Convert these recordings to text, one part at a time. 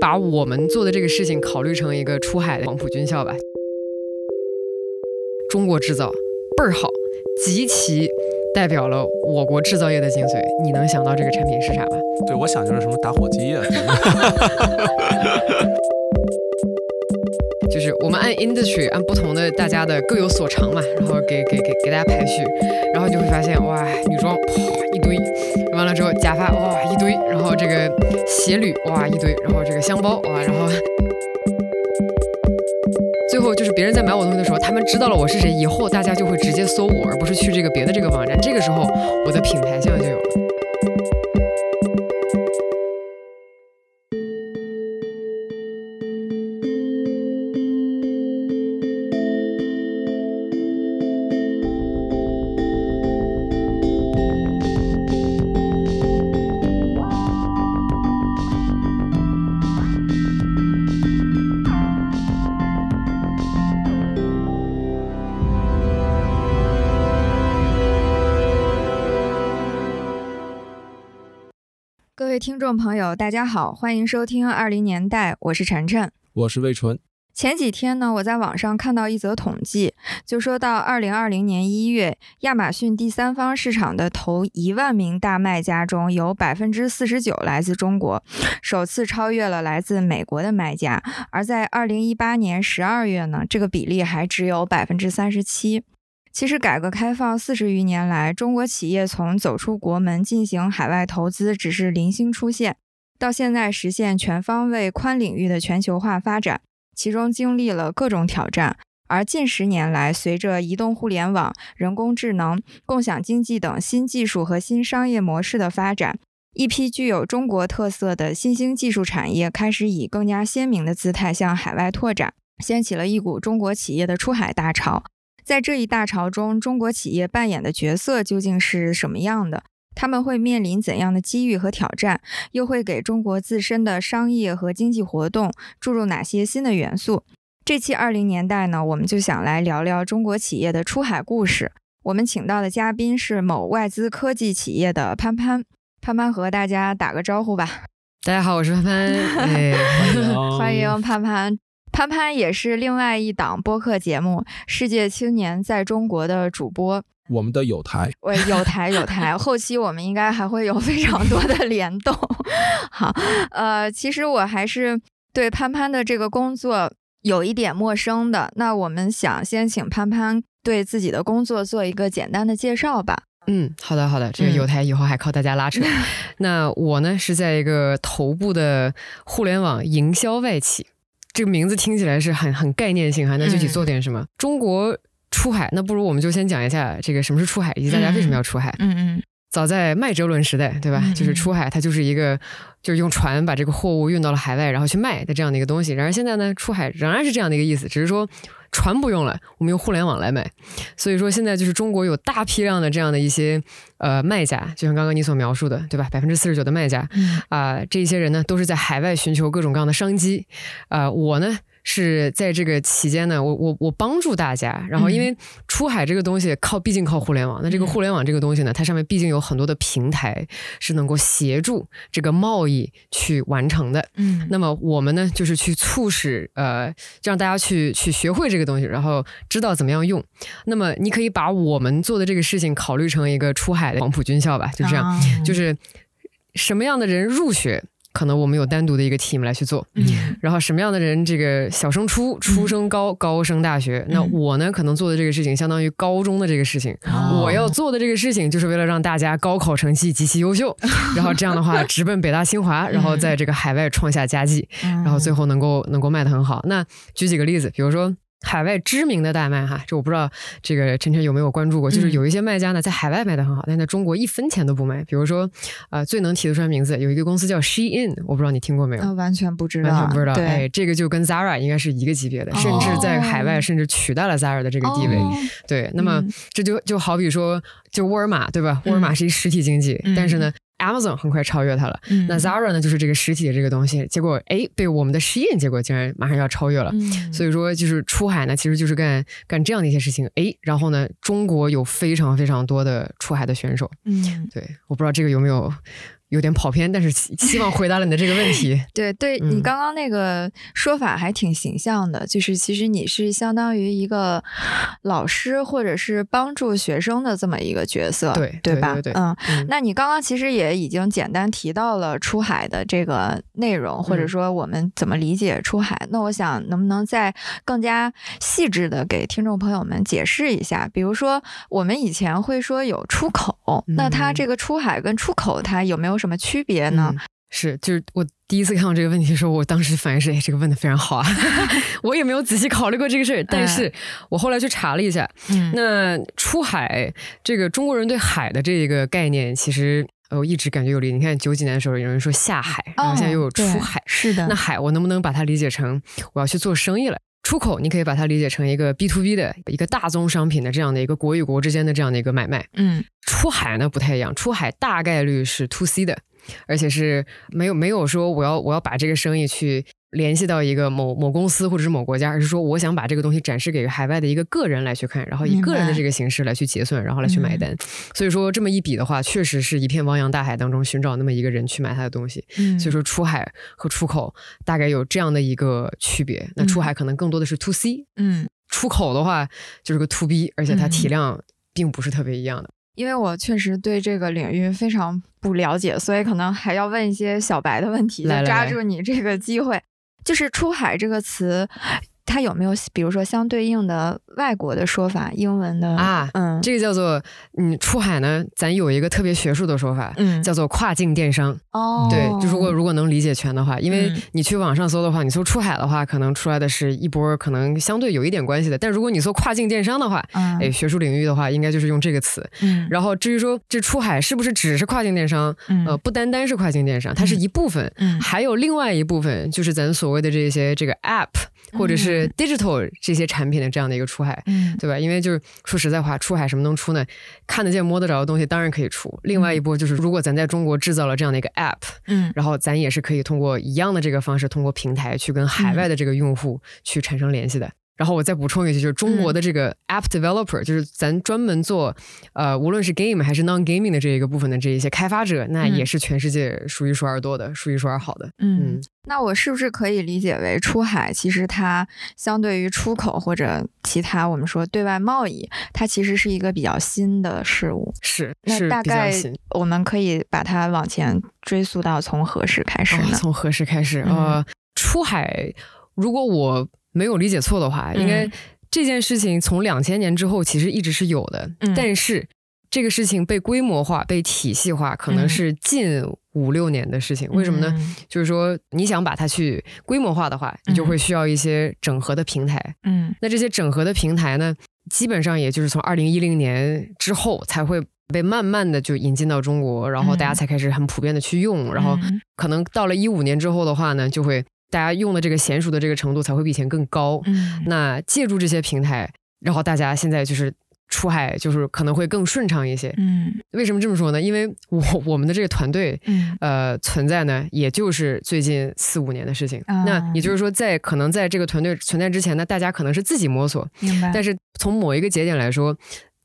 把我们做的这个事情考虑成一个出海的黄埔军校吧。中国制造倍儿好，极其代表了我国制造业的精髓。你能想到这个产品是啥吧？对，我想就是什么打火机啊就是我们按 industry， 按不同的大家的各有所长嘛，然后给大家排序，然后就会发现哇，女装一堆，完了之后假发哇一堆，然后这个鞋履哇一堆，然后这个箱包哇，然后最后就是别人在买我东西的时候，他们知道了我是谁以后，大家就会直接搜我，而不是去这个别的这个网站。这个时候我的品牌像就有了。听众朋友大家好，欢迎收听20年代，我是晨晨，我是魏纯。前几天呢，我在网上看到一则统计，就说到2020年1月，亚马逊第三方市场的头1万名大卖家中有49%来自中国，首次超越了来自美国的卖家。而在2018年12月呢，这个比例还只有37%。其实改革开放40余年来，中国企业从走出国门进行海外投资只是零星出现，到现在实现全方位宽领域的全球化发展，其中经历了各种挑战。而近10年来，随着移动互联网、人工智能、共享经济等新技术和新商业模式的发展，一批具有中国特色的新兴技术产业开始以更加鲜明的姿态向海外拓展，掀起了一股中国企业的出海大潮。在这一大潮中，中国企业扮演的角色究竟是什么样的？他们会面临怎样的机遇和挑战？又会给中国自身的商业和经济活动注入哪些新的元素？这期20年代呢，我们就想来聊聊中国企业的出海故事。我们请到的嘉宾是某外资科技企业的潘潘。潘潘和大家打个招呼吧。大家好，我是潘潘。欢迎潘潘。潘潘也是另外一档播客节目《世界青年在中国》的主播，我们的友台，有台，后期我们应该还会有非常多的联动。好，其实我还是对潘潘的这个工作有一点陌生的，那我们想先请潘潘对自己的工作做一个简单的介绍吧。好的，这个有台以后还靠大家拉扯。那我呢是在一个头部的互联网营销外企。这个名字听起来是很概念性，那具体做点什么？中国出海，那不如我们就先讲一下这个什么是出海，以及大家为什么要出海。早在麦哲伦时代，对吧？就是出海，它就是一个就是用船把这个货物运到了海外，然后去卖的这样的一个东西。然而现在呢，出海仍然是这样的一个意思，只是说船不用了，我们用互联网来卖。所以说现在就是中国有大批量的这样的一些卖家，就像刚刚你所描述的，对吧？49%的卖家啊，这些人呢都是在海外寻求各种各样的商机。我呢是在这个期间呢，我帮助大家。然后因为出海这个东西毕竟靠互联网，那这个互联网这个东西呢，它上面毕竟有很多的平台是能够协助这个贸易去完成的。那么我们呢就是去促使让大家去学会这个东西，然后知道怎么样用。那么你可以把我们做的这个事情考虑成一个出海的黄埔军校吧，就这样，就是什么样的人入学。可能我们有单独的一个 team 来去做，然后什么样的人，这个小升初、初升高、高升大学，那我呢可能做的这个事情相当于高中的这个事情，我要做的这个事情就是为了让大家高考成绩极其优秀，然后这样的话直奔北大清华，然后在这个海外创下佳绩，然后最后能够卖得很好。那举几个例子，比如说海外知名的大卖哈，这我不知道这个晨晨有没有关注过，就是有一些卖家呢在海外卖的很好，但在中国1分钱都不卖。比如说最能提得出来名字有一个公司叫 Shein， 我不知道你听过没有？完全不知道。对，这个就跟 Zara 应该是一个级别的，甚至在海外甚至取代了 Zara 的这个地位。对，那么这就好比说就沃尔玛，对吧？沃尔玛是一实体经济，但是呢Amazon 很快超越它了，那 Zara 呢就是这个实体的这个东西，结果被我们的Shein结果竟然马上要超越了。所以说就是出海呢其实就是干这样的一些事情，然后呢中国有非常非常多的出海的选手。对，我不知道这个有没有有点跑偏，但是希望回答了你的这个问题。对对，你刚刚那个说法还挺形象的，就是其实你是相当于一个老师或者是帮助学生的这么一个角色，对对吧？ 对， 对， 对， 嗯，那你刚刚其实也已经简单提到了出海的这个内容，或者说我们怎么理解出海，那我想能不能再更加细致的给听众朋友们解释一下，比如说我们以前会说有出口，那它这个出海跟出口它有没有什么区别呢？是，就是我第一次看到这个问题的时候，我当时反应是，哎，这个问得非常好啊，我也没有仔细考虑过这个事儿。但是我后来去查了一下，那出海这个中国人对海的这个概念，其实我一直感觉有理。你看90年的时候，有人说下海，然后现在又有出海，是的。那海我能不能把它理解成我要去做生意了？出口你可以把它理解成一个 B2B 的一个大宗商品的这样的一个国与国之间的这样的一个买卖。出海呢不太一样，出海大概率是 2C 的，而且是没有说我要把这个生意去联系到一个某公司或者是某国家，而是说我想把这个东西展示给海外的一个个人来去看，然后以个人的这个形式来去结算，然后来去买单。所以说这么一比的话，确实是一片汪洋大海当中寻找那么一个人去买他的东西。所以说出海和出口大概有这样的一个区别。那出海可能更多的是 2C， 出口的话就是个 2B， 而且它体量并不是特别一样的。因为我确实对这个领域非常不了解，所以可能还要问一些小白的问题，来抓住你这个机会。就是出海这个词，它有没有比如说相对应的外国的说法，英文的啊？这个叫做出海呢，咱有一个特别学术的说法，叫做跨境电商。哦，对，就如果能理解全的话，因为你去网上搜的话，你搜出海的话，可能出来的是一波可能相对有一点关系的，但如果你搜跨境电商的话，学术领域的话，应该就是用这个词。然后至于说这出海是不是只是跨境电商，不单单是跨境电商，它是一部分，还有另外一部分就是咱所谓的这些这个 app 或者是 digital 这些产品的这样的一个出海，对吧？因为就是说实在话，出海什么能出呢？看得见摸得着的东西当然可以出。另外一波就是如果咱在中国制造了这样的一个 app，然后咱也是可以通过一样的这个方式，通过平台去跟海外的这个用户去产生联系的。然后我再补充一句，就是中国的这个 app developer，就是咱专门做无论是 game 还是 non gaming 的这一个部分的这一些开发者，那也是全世界数一数二多的，数一数二好的。那我是不是可以理解为出海其实它相对于出口或者其他我们说对外贸易，它其实是一个比较新的事物？是，那大概我们可以把它往前追溯到从何时开始呢？从何时开始？出海如果我没有理解错的话，应该这件事情从2000年之后其实一直是有的，但是这个事情被规模化、被体系化，可能是近5-6年的事情。为什么呢？就是说你想把它去规模化的话，你就会需要一些整合的平台。那这些整合的平台呢，基本上也就是从2010年之后才会被慢慢的就引进到中国，然后大家才开始很普遍的去用，然后可能到了2015年之后的话呢，就会大家用的这个娴熟的这个程度才会比以前更高。那借助这些平台，然后大家现在就是出海就是可能会更顺畅一些。为什么这么说呢？因为我们的这个团队存在呢，也就是最近4-5年的事情。那也就是说可能在这个团队存在之前呢，大家可能是自己摸索。明白。但是从某一个节点来说，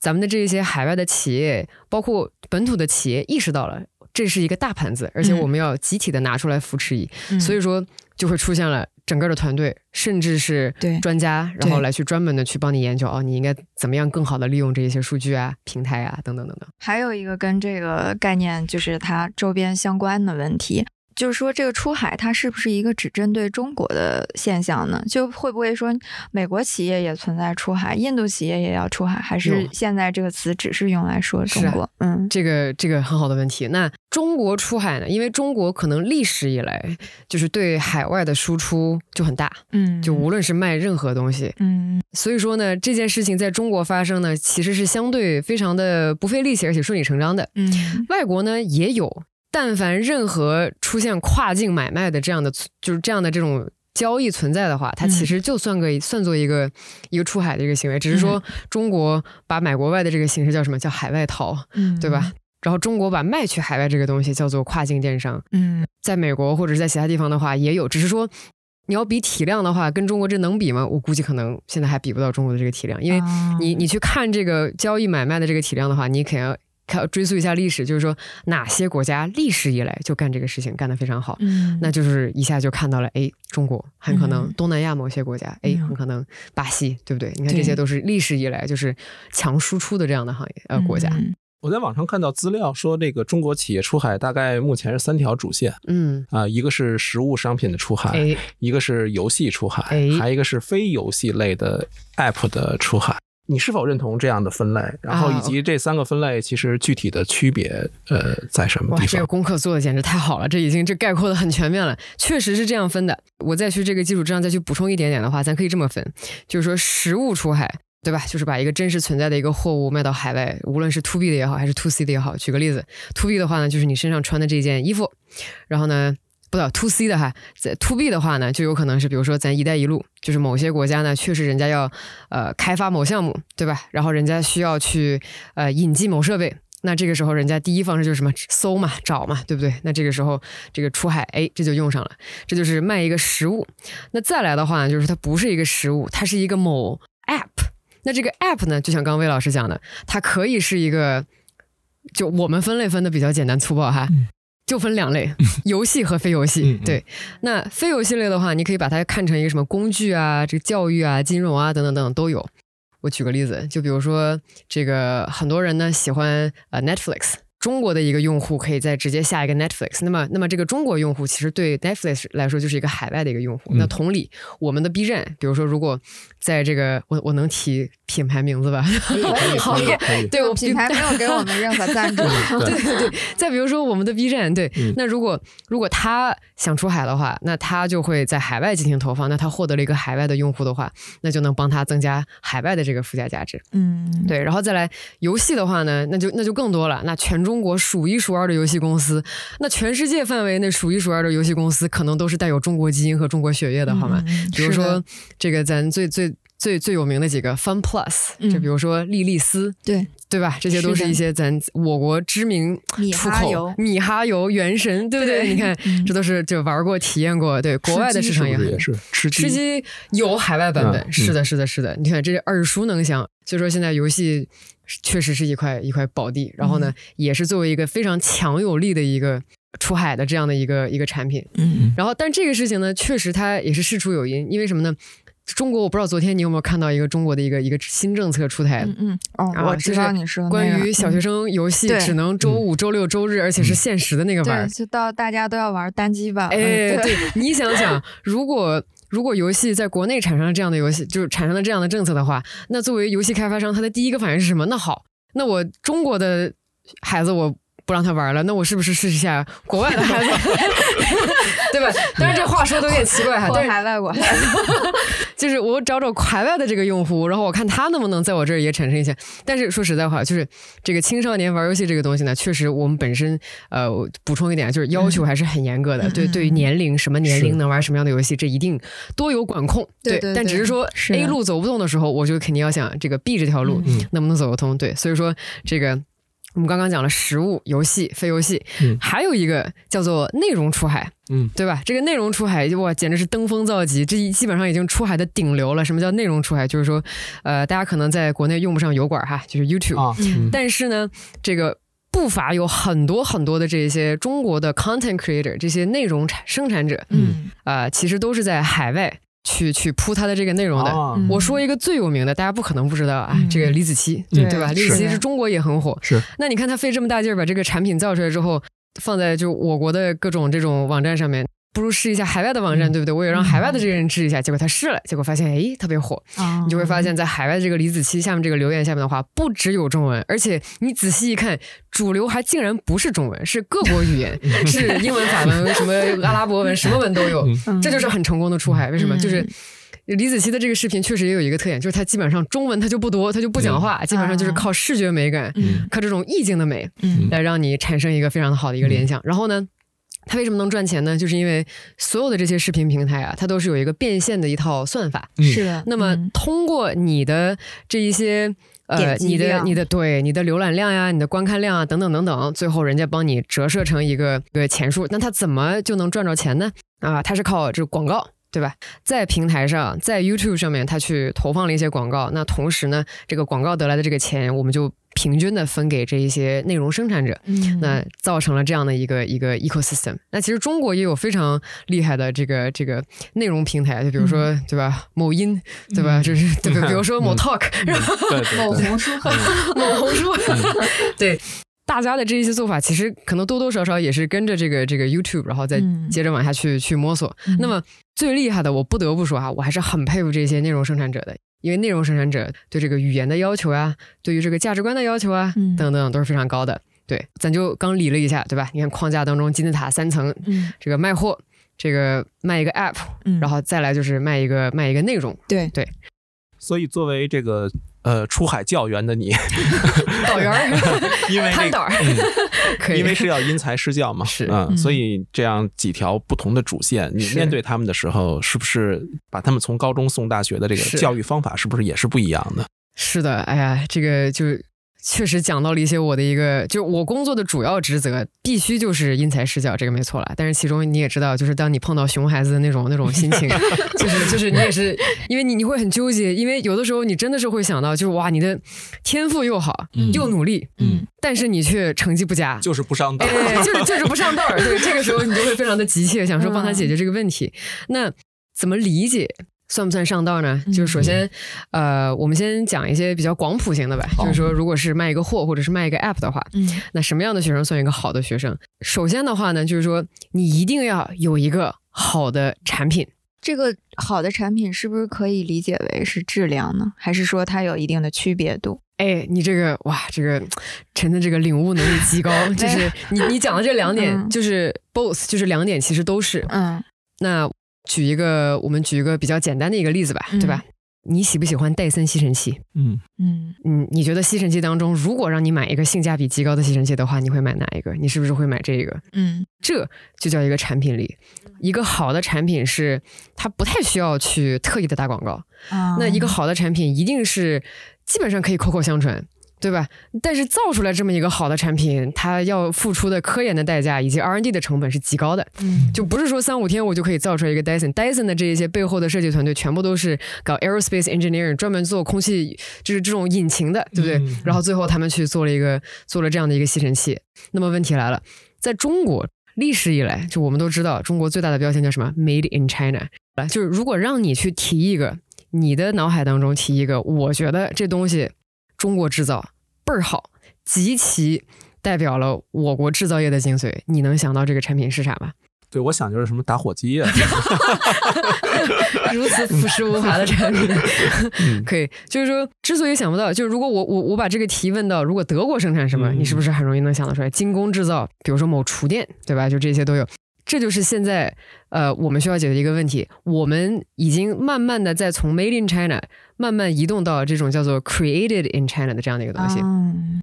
咱们的这些海外的企业，包括本土的企业，意识到了这是一个大盘子，而且我们要集体的拿出来扶持。所以说就会出现了整个的团队，甚至是专家，然后来去专门的去帮你研究，你应该怎么样更好的利用这些数据啊、平台啊等等等等。还有一个跟这个概念就是它周边相关的问题，就是说这个出海它是不是一个只针对中国的现象呢？就会不会说美国企业也存在出海，印度企业也要出海，还是现在这个词只是用来说中国？这个很好的问题。那中国出海呢？因为中国可能历史以来就是对海外的输出就很大，就无论是卖任何东西，所以说呢，这件事情在中国发生呢，其实是相对非常的不费力气，而且顺理成章的。外国呢也有。但凡任何出现跨境买卖的这样的就是这样的这种交易存在的话，它其实就算作一个出海的一个行为，只是说中国把买国外的这个形式叫什么？叫海外淘，对吧？然后中国把卖去海外这个东西叫做跨境电商。在美国或者在其他地方的话也有，只是说你要比体量的话，跟中国这能比吗？我估计可能现在还比不到中国的这个体量，因为你去看这个交易买卖的这个体量的话，你肯定追溯一下历史，就是说哪些国家历史以来就干这个事情干得非常好，那就是一下就看到了，哎，中国很可能，东南亚某些国家，哎，很可能巴西，对不对？你看这些都是历史以来就是强输出的这样的行业国家。我在网上看到资料说，这个中国企业出海大概目前是3条主线，一个是实物商品的出海，一个是游戏出海，还有一个是非游戏类的 App 的出海。你是否认同这样的分类？然后以及这3个分类其实具体的区别在什么地方？哇，这个功课做的简直太好了，这概括的很全面了，确实是这样分的。我再去这个基础之上再去补充一点点的话，咱可以这么分，就是说实物出海，对吧？就是把一个真实存在的一个货物卖到海外，无论是 to B 的也好，还是 to C 的也好。举个例子 ，to B 的话呢，就是你身上穿的这件衣服，然后呢。不到 to C 的哈，在 to B 的话呢，就有可能是比如说咱一带一路，就是某些国家呢，确实人家要开发某项目，对吧？然后人家需要去引进某设备，那这个时候人家第一方式就是什么搜嘛，找嘛，对不对？那这个时候这个出海，哎，这就用上了，这就是卖一个实物。那再来的话呢，就是它不是一个实物，它是一个某 app。那这个 app 呢，就像刚魏老师讲的，它可以是一个，就我们分类分的比较简单粗暴哈。就分2类，游戏和非游戏。对，那非游戏类的话，你可以把它看成一个什么工具啊，这个教育啊，金融啊，等等等等都有。我举个例子，就比如说这个很多人呢喜欢Netflix， 中国的一个用户可以再直接下一个 Netflix， 那么这个中国用户其实对 Netflix 来说就是一个海外的一个用户。那同理，我们的 B 站，比如说如果在这个我能提品牌名字吧，好，对，我品牌没有给我们任何赞助。对，再比如说我们的 B 站，对，那如果他想出海的话，那他就会在海外进行投放，那他获得了一个海外的用户的话，那就能帮他增加海外的这个附加价值。对，然后再来游戏的话呢，那就更多了。那全中国数1数2的游戏公司，那全世界范围内数1数2的游戏公司，可能都是带有中国基因和中国血液的，好吗？比如说这个咱最有名的几个 FunPlus， 就比如说莉莉丝，对吧？这些都是一些咱我国知名出口米哈游、原神，对不对？你看，这都是就玩过、体验过。对，国外的市场也是吃鸡有海外版本，是的。你看这耳熟能详，所以说现在游戏确实是一块宝地。然后呢，也是作为一个非常强有力的一个。出海的这样的一个产品，然后但这个事情呢，确实它也是事出有因，因为什么呢？中国我不知道昨天你有没有看到一个中国的一个新政策出台，我知道你说关于小学生游戏只能周5、周6、周日，而且是限时的那个玩，对，就到大家都要玩单机吧。对，你想想，如果游戏在国内产生了这样的游戏，就是产生了这样的政策的话，那作为游戏开发商，他的第一个反应是什么？那好，那我中国的孩子我。不让他玩了，那我是不是试一下国外的孩子，对吧？当然这话说的有点奇怪哈，但是我就是我找海外的这个用户，然后我看他能不能在我这儿也产生一下。但是说实在话，就是这个青少年玩游戏这个东西呢，确实我们本身我补充一点，就是要求还是很严格的，对于年龄，什么年龄能玩什么样的游戏，这一定多有管控。对，但只是说 A 路走不动的时候，我就肯定要想这个 B 这条路能不能走得通。对，所以说这个。我们刚刚讲了实物、游戏、非游戏，还有一个叫做内容出海，对吧？这个内容出海，哇，简直是登峰造极，这基本上已经出海的顶流了。什么叫内容出海？就是说，大家可能在国内用不上油管哈，就是 YouTube，但是呢，这个不乏有很多很多的这些中国的 content creator， 这些内容生产者，其实都是在海外。去铺他的这个内容的，我说一个最有名的，大家不可能不知道啊，这个李子柒，对吧？李子柒是中国也很火，是。那你看他费这么大劲儿把这个产品造出来之后，放在就我国的各种这种网站上面，不如试一下海外的网站，对不对？我也让海外的这个人试一下，结果他试了，结果发现哎特别火，你就会发现在海外这个李子柒下面这个留言下面的话，不只有中文，而且你仔细一看，主流还竟然不是中文，是各国语言，是英文、法文、什么阿拉伯文，什么文都有，这就是很成功的出海。为什么？就是李子柒的这个视频确实也有一个特点，就是他基本上中文他就不多，他就不讲话，基本上就是靠视觉美感，靠这种意境的美，来让你产生一个非常好的一个联想。然后呢？它为什么能赚钱呢？就是因为所有的这些视频平台啊，它都是有一个变现的一套算法。是的。那么通过你的这一些你的浏览量呀，你的观看量啊，等等等等，最后人家帮你折射成一个钱数，那它怎么就能赚着钱呢？啊，它是靠这广告。对吧？在平台上，在 YouTube 上面，他去投放了一些广告。那同时呢，这个广告得来的这个钱，我们就平均的分给这一些内容生产者，那造成了这样的一个 ecosystem。 那其实中国也有非常厉害的这个内容平台，就比如说、对吧，某音，对吧，就是对吧，比如说某 talk、某红书某红书对，大家的这一些做法其实可能多多少少也是跟着这个 YouTube 然后再接着往下去摸索。那么最厉害的，我不得不说啊，我还是很佩服这些内容生产者的，因为内容生产者对这个语言的要求啊，对于这个价值观的要求啊等等都是非常高的。对，咱就刚理了一下，对吧，你看框架当中金字塔三层，这个卖货，这个卖一个 app， 然后再来就是卖一个内容。对对，所以作为这个出海教员的你导员因为探导可以，因为是要因材施教嘛，是所以这样几条不同的主线，你面对他们的时候，是不是把他们从高中送大学的这个教育方法，是不是也是不一样的？是的，哎呀，这个就确实讲到了一些我的一个，就是我工作的主要职责必须就是因材施教，这个没错了。但是其中你也知道，就是当你碰到熊孩子的那种心情就是你也是，因为你会很纠结，因为有的时候你真的是会想到，就是哇，你的天赋又好又努力，但是你却成绩不佳，就是不上道，就是不上道对，这个时候你就会非常的急切想说帮他解决这个问题。那怎么理解算不算上道呢？就是首先我们先讲一些比较广谱型的吧，就是说如果是卖一个货或者是卖一个 app 的话，那什么样的学生算一个好的学生？首先的话呢，就是说你一定要有一个好的产品。这个好的产品是不是可以理解为是质量呢？还是说它有一定的区别度？哎，你这个哇，这个陈的这个领悟能力极高就是你讲的这两点就是 both， 就是两点其实都是那我们举一个比较简单的一个例子吧，对吧？你喜不喜欢戴森吸尘器？你觉得吸尘器当中，如果让你买一个性价比极高的吸尘器的话，你会买哪一个？你是不是会买这个？这就叫一个产品力。一个好的产品是它不太需要去特意的打广告，那一个好的产品一定是基本上可以口口相传，对吧？但是造出来这么一个好的产品，它要付出的科研的代价以及 R&D 的成本是极高的，就不是说三五天我就可以造出来一个 Dyson。 Dyson 的这一些背后的设计团队全部都是搞 Aerospace Engineering， 专门做空气就是这种引擎的，对不对？然后最后他们去做了这样的一个吸尘器。那么问题来了，在中国历史以来，就我们都知道中国最大的标签叫什么 Made in China， 就是如果让你去提一个，你的脑海当中提一个，我觉得这东西中国制造倍儿好，极其代表了我国制造业的精髓，你能想到这个产品是啥吗？对，我想就是什么打火机啊如此朴实无华的产品可以，就是说之所以想不到，就是如果我把这个提问到如果德国生产什么，你是不是很容易能想得出来？精工制造，比如说某厨电，对吧？就这些都有。这就是现在我们需要解决一个问题，我们已经慢慢的在从 Made in China 慢慢移动到这种叫做 Created in China 的这样的一个东西。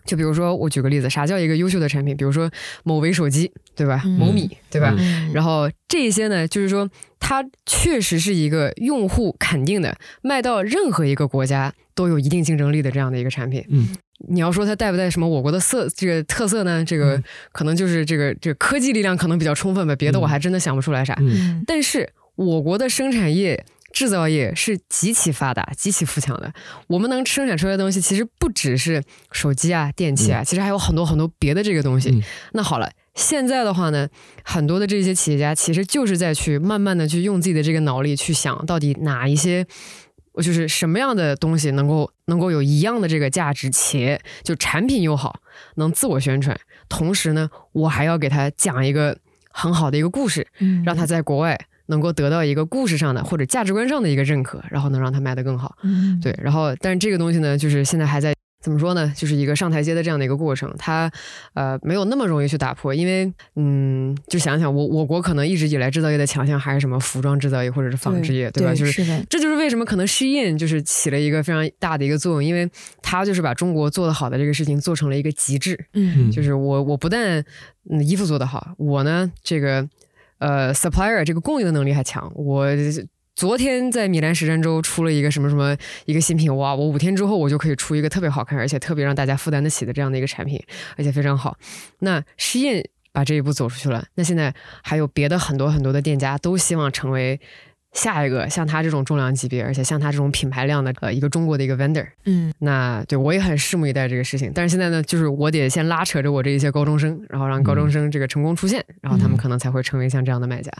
就比如说我举个例子，啥叫一个优秀的产品？比如说某微手机，对吧？某米，对吧？然后这些呢，就是说它确实是一个用户肯定的，卖到任何一个国家都有一定竞争力的这样的一个产品。你要说它带不带什么我国的这个特色呢？这个可能就是这个科技力量可能比较充分吧，别的我还真的想不出来啥。但是我国的生产业、制造业是极其发达、极其富强的。我们能生产出来的东西，其实不只是手机啊、电器啊，其实还有很多很多别的这个东西。那好了，现在的话呢，很多的这些企业家其实就是在去慢慢的去用自己的这个脑力去想，到底哪一些。就是什么样的东西能够有一样的这个价值，且就产品又好，能自我宣传，同时呢我还要给他讲一个很好的一个故事，让他在国外能够得到一个故事上的或者价值观上的一个认可，然后能让他卖得更好。对，然后但是这个东西呢，就是现在还在怎么说呢，就是一个上台阶的这样的一个过程，它没有那么容易去打破，因为就想想我国可能一直以来制造业的强项还是什么服装制造业或者是纺织业， 对吧？就是这就是为什么可能Shein就是起了一个非常大的一个作用，因为它就是把中国做得好的这个事情做成了一个极致。就是我不但衣服做得好，我呢这个supplier 这个供应的能力还强，我。昨天在米兰时尚周出了一个什么一个新品，哇！我5天之后我就可以出一个特别好看，而且特别让大家负担得起的这样的一个产品，而且非常好。那Shein把这一步走出去了，那现在还有别的很多很多的店家都希望成为下一个像他这种重量级别而且像他这种品牌量的一个中国的一个 vendor。 那对我也很拭目以待这个事情，但是现在呢就是我得先拉扯着我这一些高中生，然后让高中生这个成功出现，然后他们可能才会成为像这样的卖家。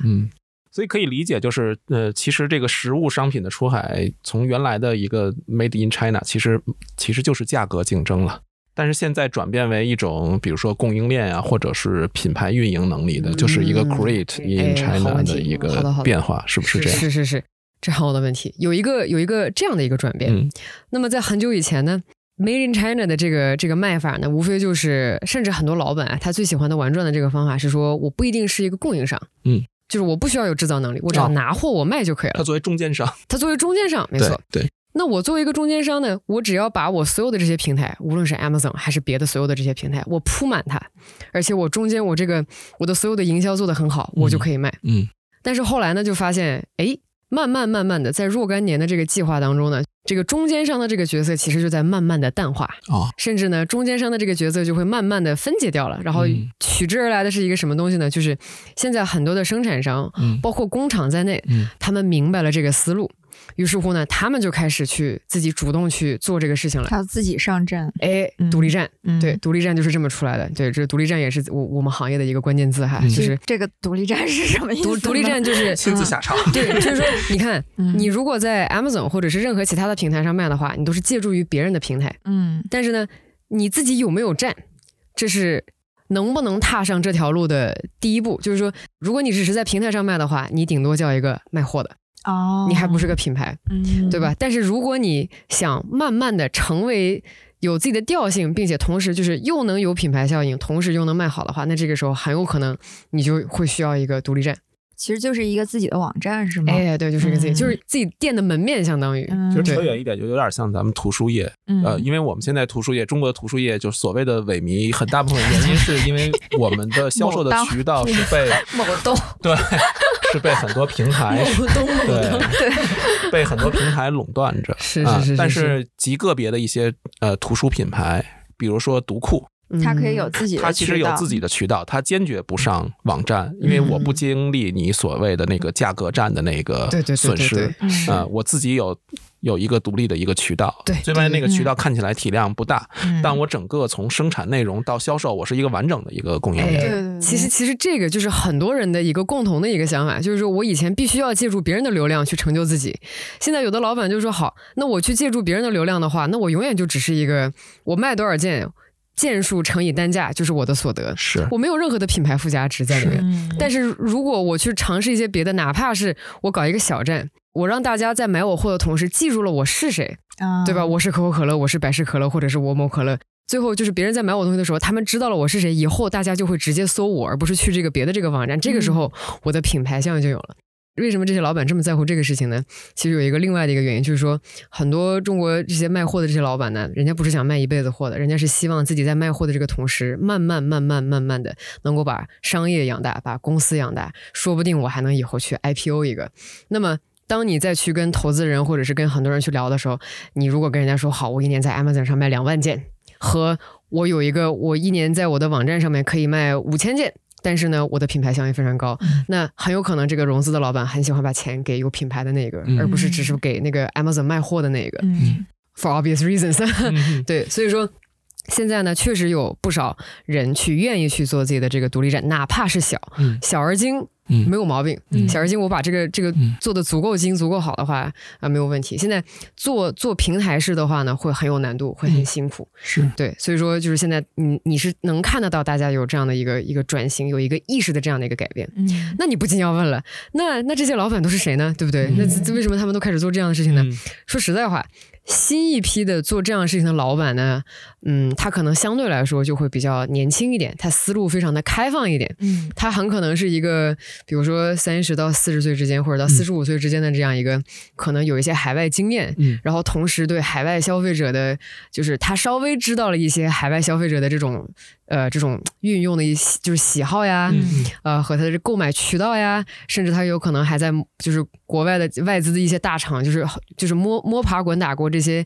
所以可以理解就是其实这个实物商品的出海从原来的一个 Made in China 其实就是价格竞争了，但是现在转变为一种比如说供应链啊，或者是品牌运营能力的，就是一个 Created in China 的一个变化，是不是这样？是是是，这很好的问题，有一个这样的一个转变。那么在很久以前呢 Made in China 的这个卖法呢，无非就是甚至很多老板啊，他最喜欢的玩转的这个方法是说我不一定是一个供应商，就是我不需要有制造能力，我只要拿货我卖就可以了。他作为中间商，没错，对。那我作为一个中间商呢，我只要把我所有的这些平台，无论是 Amazon 还是别的所有的这些平台，我铺满它，而且我中间我的所有的营销做得很好，我就可以卖。但是后来呢，就发现，慢慢的，在若干年的这个计划当中呢，这个中间商的这个角色其实就在慢慢的淡化，甚至呢，中间商的这个角色就会慢慢的分解掉了。然后取之而来的是一个什么东西呢？就是现在很多的生产商，包括工厂在内，他们明白了这个思路。于是乎呢，他们就开始去自己主动去做这个事情了，要自己上阵。独立站，对，独立站就是这么出来的。对，这独立站也是我们行业的一个关键字哈，就是这个独立站是什么意思？独立站就是亲自下场。对，就是说，你看，你如果在 Amazon 或者是任何其他的平台上卖的话，你都是借助于别人的平台。但是呢，你自己有没有站，这是能不能踏上这条路的第一步。就是说，如果你只是在平台上卖的话，你顶多叫一个卖货的。你还不是个品牌，对吧？但是如果你想慢慢的成为有自己的调性，并且同时就是又能有品牌效应，同时又能卖好的话，那这个时候很有可能你就会需要一个独立站。其实就是一个自己的网站是吗？对，就是一个自己，就是自己店的门面，相当于。其实扯远一点，就有点像咱们图书业，因为我们现在图书业，中国的图书业就所谓的萎靡，很大部分原因是因为我们的销售的渠道是被某东对，是被很多平台对，被很多平台垄断着。是。但是极个别的一些图书品牌，比如说读库。它可以有自己的渠道，它其实有自己的渠道，它坚决不上网站，因为我不经历你所谓的那个价格战的那个损失啊，我自己有一个独立的一个渠道，虽然那个渠道看起来体量不大，但我整个从生产内容到销售，我是一个完整的一个供应链。其实这个就是很多人的一个共同的一个想法，就是说我以前必须要借助别人的流量去成就自己，现在有的老板就说好，那我去借助别人的流量的话，那我永远就只是一个我卖多少件。件数乘以单价就是我的所得，是我没有任何的品牌附加值在里面。但是如果我去尝试一些别的，哪怕是我搞一个小站，我让大家在买我货的同时记住了我是谁，对吧？我是可口可乐，我是百事可乐，或者是我某可乐。最后就是别人在买我东西的时候，他们知道了我是谁以后，大家就会直接搜我，而不是去这个别的这个网站。这个时候，我的品牌效应就有了。为什么这些老板这么在乎这个事情呢？其实有一个另外的一个原因，就是说很多中国这些卖货的这些老板呢，人家不是想卖一辈子货的，人家是希望自己在卖货的这个同时，慢慢的能够把商业养大，把公司养大，说不定我还能以后去 IPO 一个。那么当你再去跟投资人或者是跟很多人去聊的时候，你如果跟人家说好，我一年在 Amazon 上卖2万件，和我有一个我一年在我的网站上面可以卖5000件。但是呢，我的品牌效应非常高，那很有可能这个融资的老板很喜欢把钱给有品牌的那个，而不是只是给那个 Amazon 卖货的那个。For obvious reasons 对，所以说现在呢，确实有不少人去愿意去做自己的这个独立站，哪怕是小而精，没有毛病。小而精，我把这个做的足够精、足够好的话啊，没有问题。现在做平台式的话呢，会很有难度，会很辛苦。是对，所以说就是现在你是能看得到大家有这样的一个转型，有一个意识的这样的一个改变。那你不禁要问了，那这些老板都是谁呢？对不对？那为什么他们都开始做这样的事情呢？说实在话。新一批的做这样事情的老板呢，他可能相对来说就会比较年轻一点，他思路非常的开放一点，他很可能是一个，比如说30到40岁之间，或者到45岁之间的这样一个，可能有一些海外经验，然后同时对海外消费者的，就是他稍微知道了一些海外消费者的这种这种运用的一些就是喜好呀，和他的购买渠道呀，甚至他有可能还在就是国外的外资的一些大厂，就是摸爬滚打过这些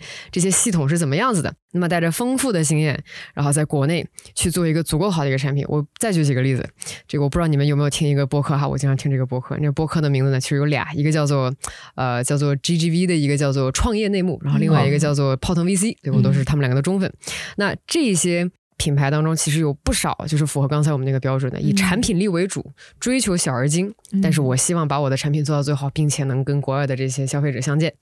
系统是怎么样子的。那么带着丰富的经验，然后在国内去做一个足够好的一个产品。我再举几个例子，这个我不知道你们有没有听一个播客哈，我经常听这个播客。那播客的名字呢，其实有俩，一个叫做 GGV 的，一个叫做创业内幕，然后另外一个叫做泡腾 VC， 对，我都是他们两个的忠粉。那这些品牌当中其实有不少就是符合刚才我们那个标准的，以产品力为主，追求小而精，但是我希望把我的产品做到最好，并且能跟国外的这些消费者相见。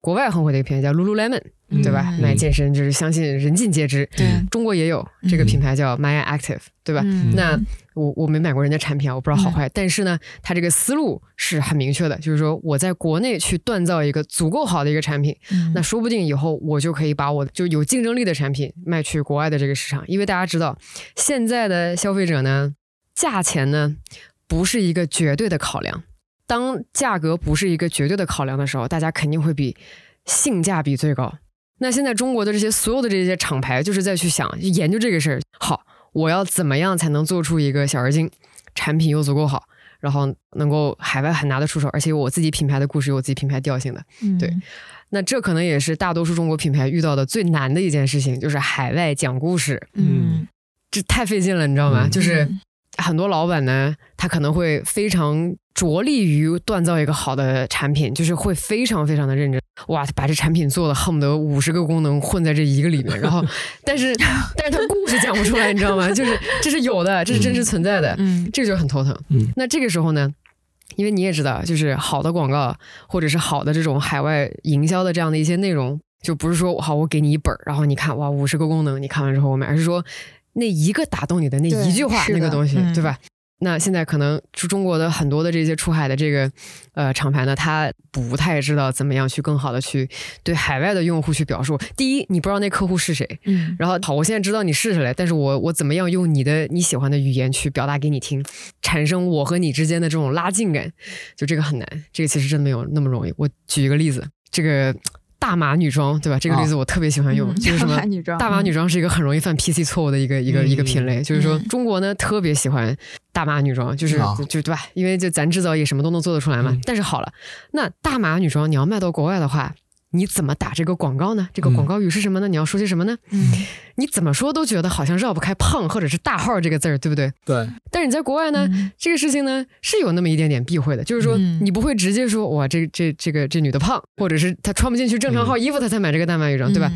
国外很火的一个品牌叫 Lululemon， 对吧？卖健身就是相信人尽皆知。中国也有这个品牌叫 Maia Active， 对吧？那我没买过人家产品啊，我不知道好坏，但是呢，它这个思路是很明确的，就是说我在国内去锻造一个足够好的一个产品，那说不定以后我就可以把我就有竞争力的产品卖去国外的这个市场，因为大家知道现在的消费者呢，价钱呢不是一个绝对的考量。当价格不是一个绝对的考量的时候，大家肯定会比性价比最高。那现在中国的这些所有的这些厂牌就是在去想研究这个事儿。好，我要怎么样才能做出一个小而精，产品又足够好，然后能够海外很拿得出手，而且我自己品牌的故事，有我自己品牌调性的。对，那这可能也是大多数中国品牌遇到的最难的一件事情，就是海外讲故事。这太费劲了，你知道吗？就是很多老板呢，他可能会非常着力于锻造一个好的产品，就是会非常非常的认真，哇，把这产品做的恨不得50个功能混在这一个里面，然后但是他故事讲不出来，你知道吗？就是这是有的，这是真实存在的，这个就很头疼。那这个时候呢，因为你也知道，就是好的广告或者是好的这种海外营销的这样的一些内容，就不是说好我给你一本，然后你看哇50个功能，你看完之后我买，而是说那一个打动你的那一句话那个东西，对吧？那现在可能中国的很多的这些出海的这个厂牌呢，他不太知道怎么样去更好的去对海外的用户去表述。第一，你不知道那客户是谁，然后好，我现在知道你是谁了，但是我怎么样用你喜欢的语言去表达给你听，产生我和你之间的这种拉近感，就这个很难，这个其实真没有那么容易。我举一个例子，这个大码女装，对吧？这个例子我特别喜欢用，就是什么大码女装是一个很容易犯 PC 错误的一个品类，就是说中国呢特别喜欢大码女装，就对吧？因为就咱制造业什么都能做得出来嘛。但是好了，那大码女装你要卖到国外的话，你怎么打这个广告呢？这个广告语是什么呢？你要说些什么呢？你怎么说都觉得好像绕不开胖或者是大号这个字儿，对不对？对。但是你在国外呢，这个事情呢是有那么一点点避讳的，就是说你不会直接说哇这女的胖，或者是她穿不进去正常号衣服，她才买这个大码女装，对吧？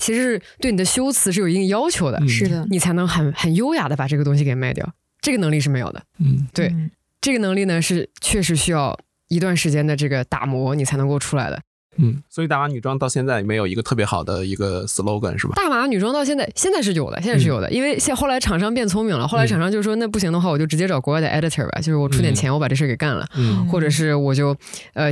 其实对你的修辞是有一定要求的，是的，你才能很优雅的把这个东西给卖掉。这个能力是没有的。对，这个能力呢是确实需要一段时间的这个打磨，你才能够出来的。所以大码女装到现在没有一个特别好的一个 slogan 是吧？大码女装到现在是有的，因为后来厂商变聪明了，后来厂商就说那不行的话，我就直接找国外的 editor 吧，就是我出点钱，我把这事给干了，或者是我就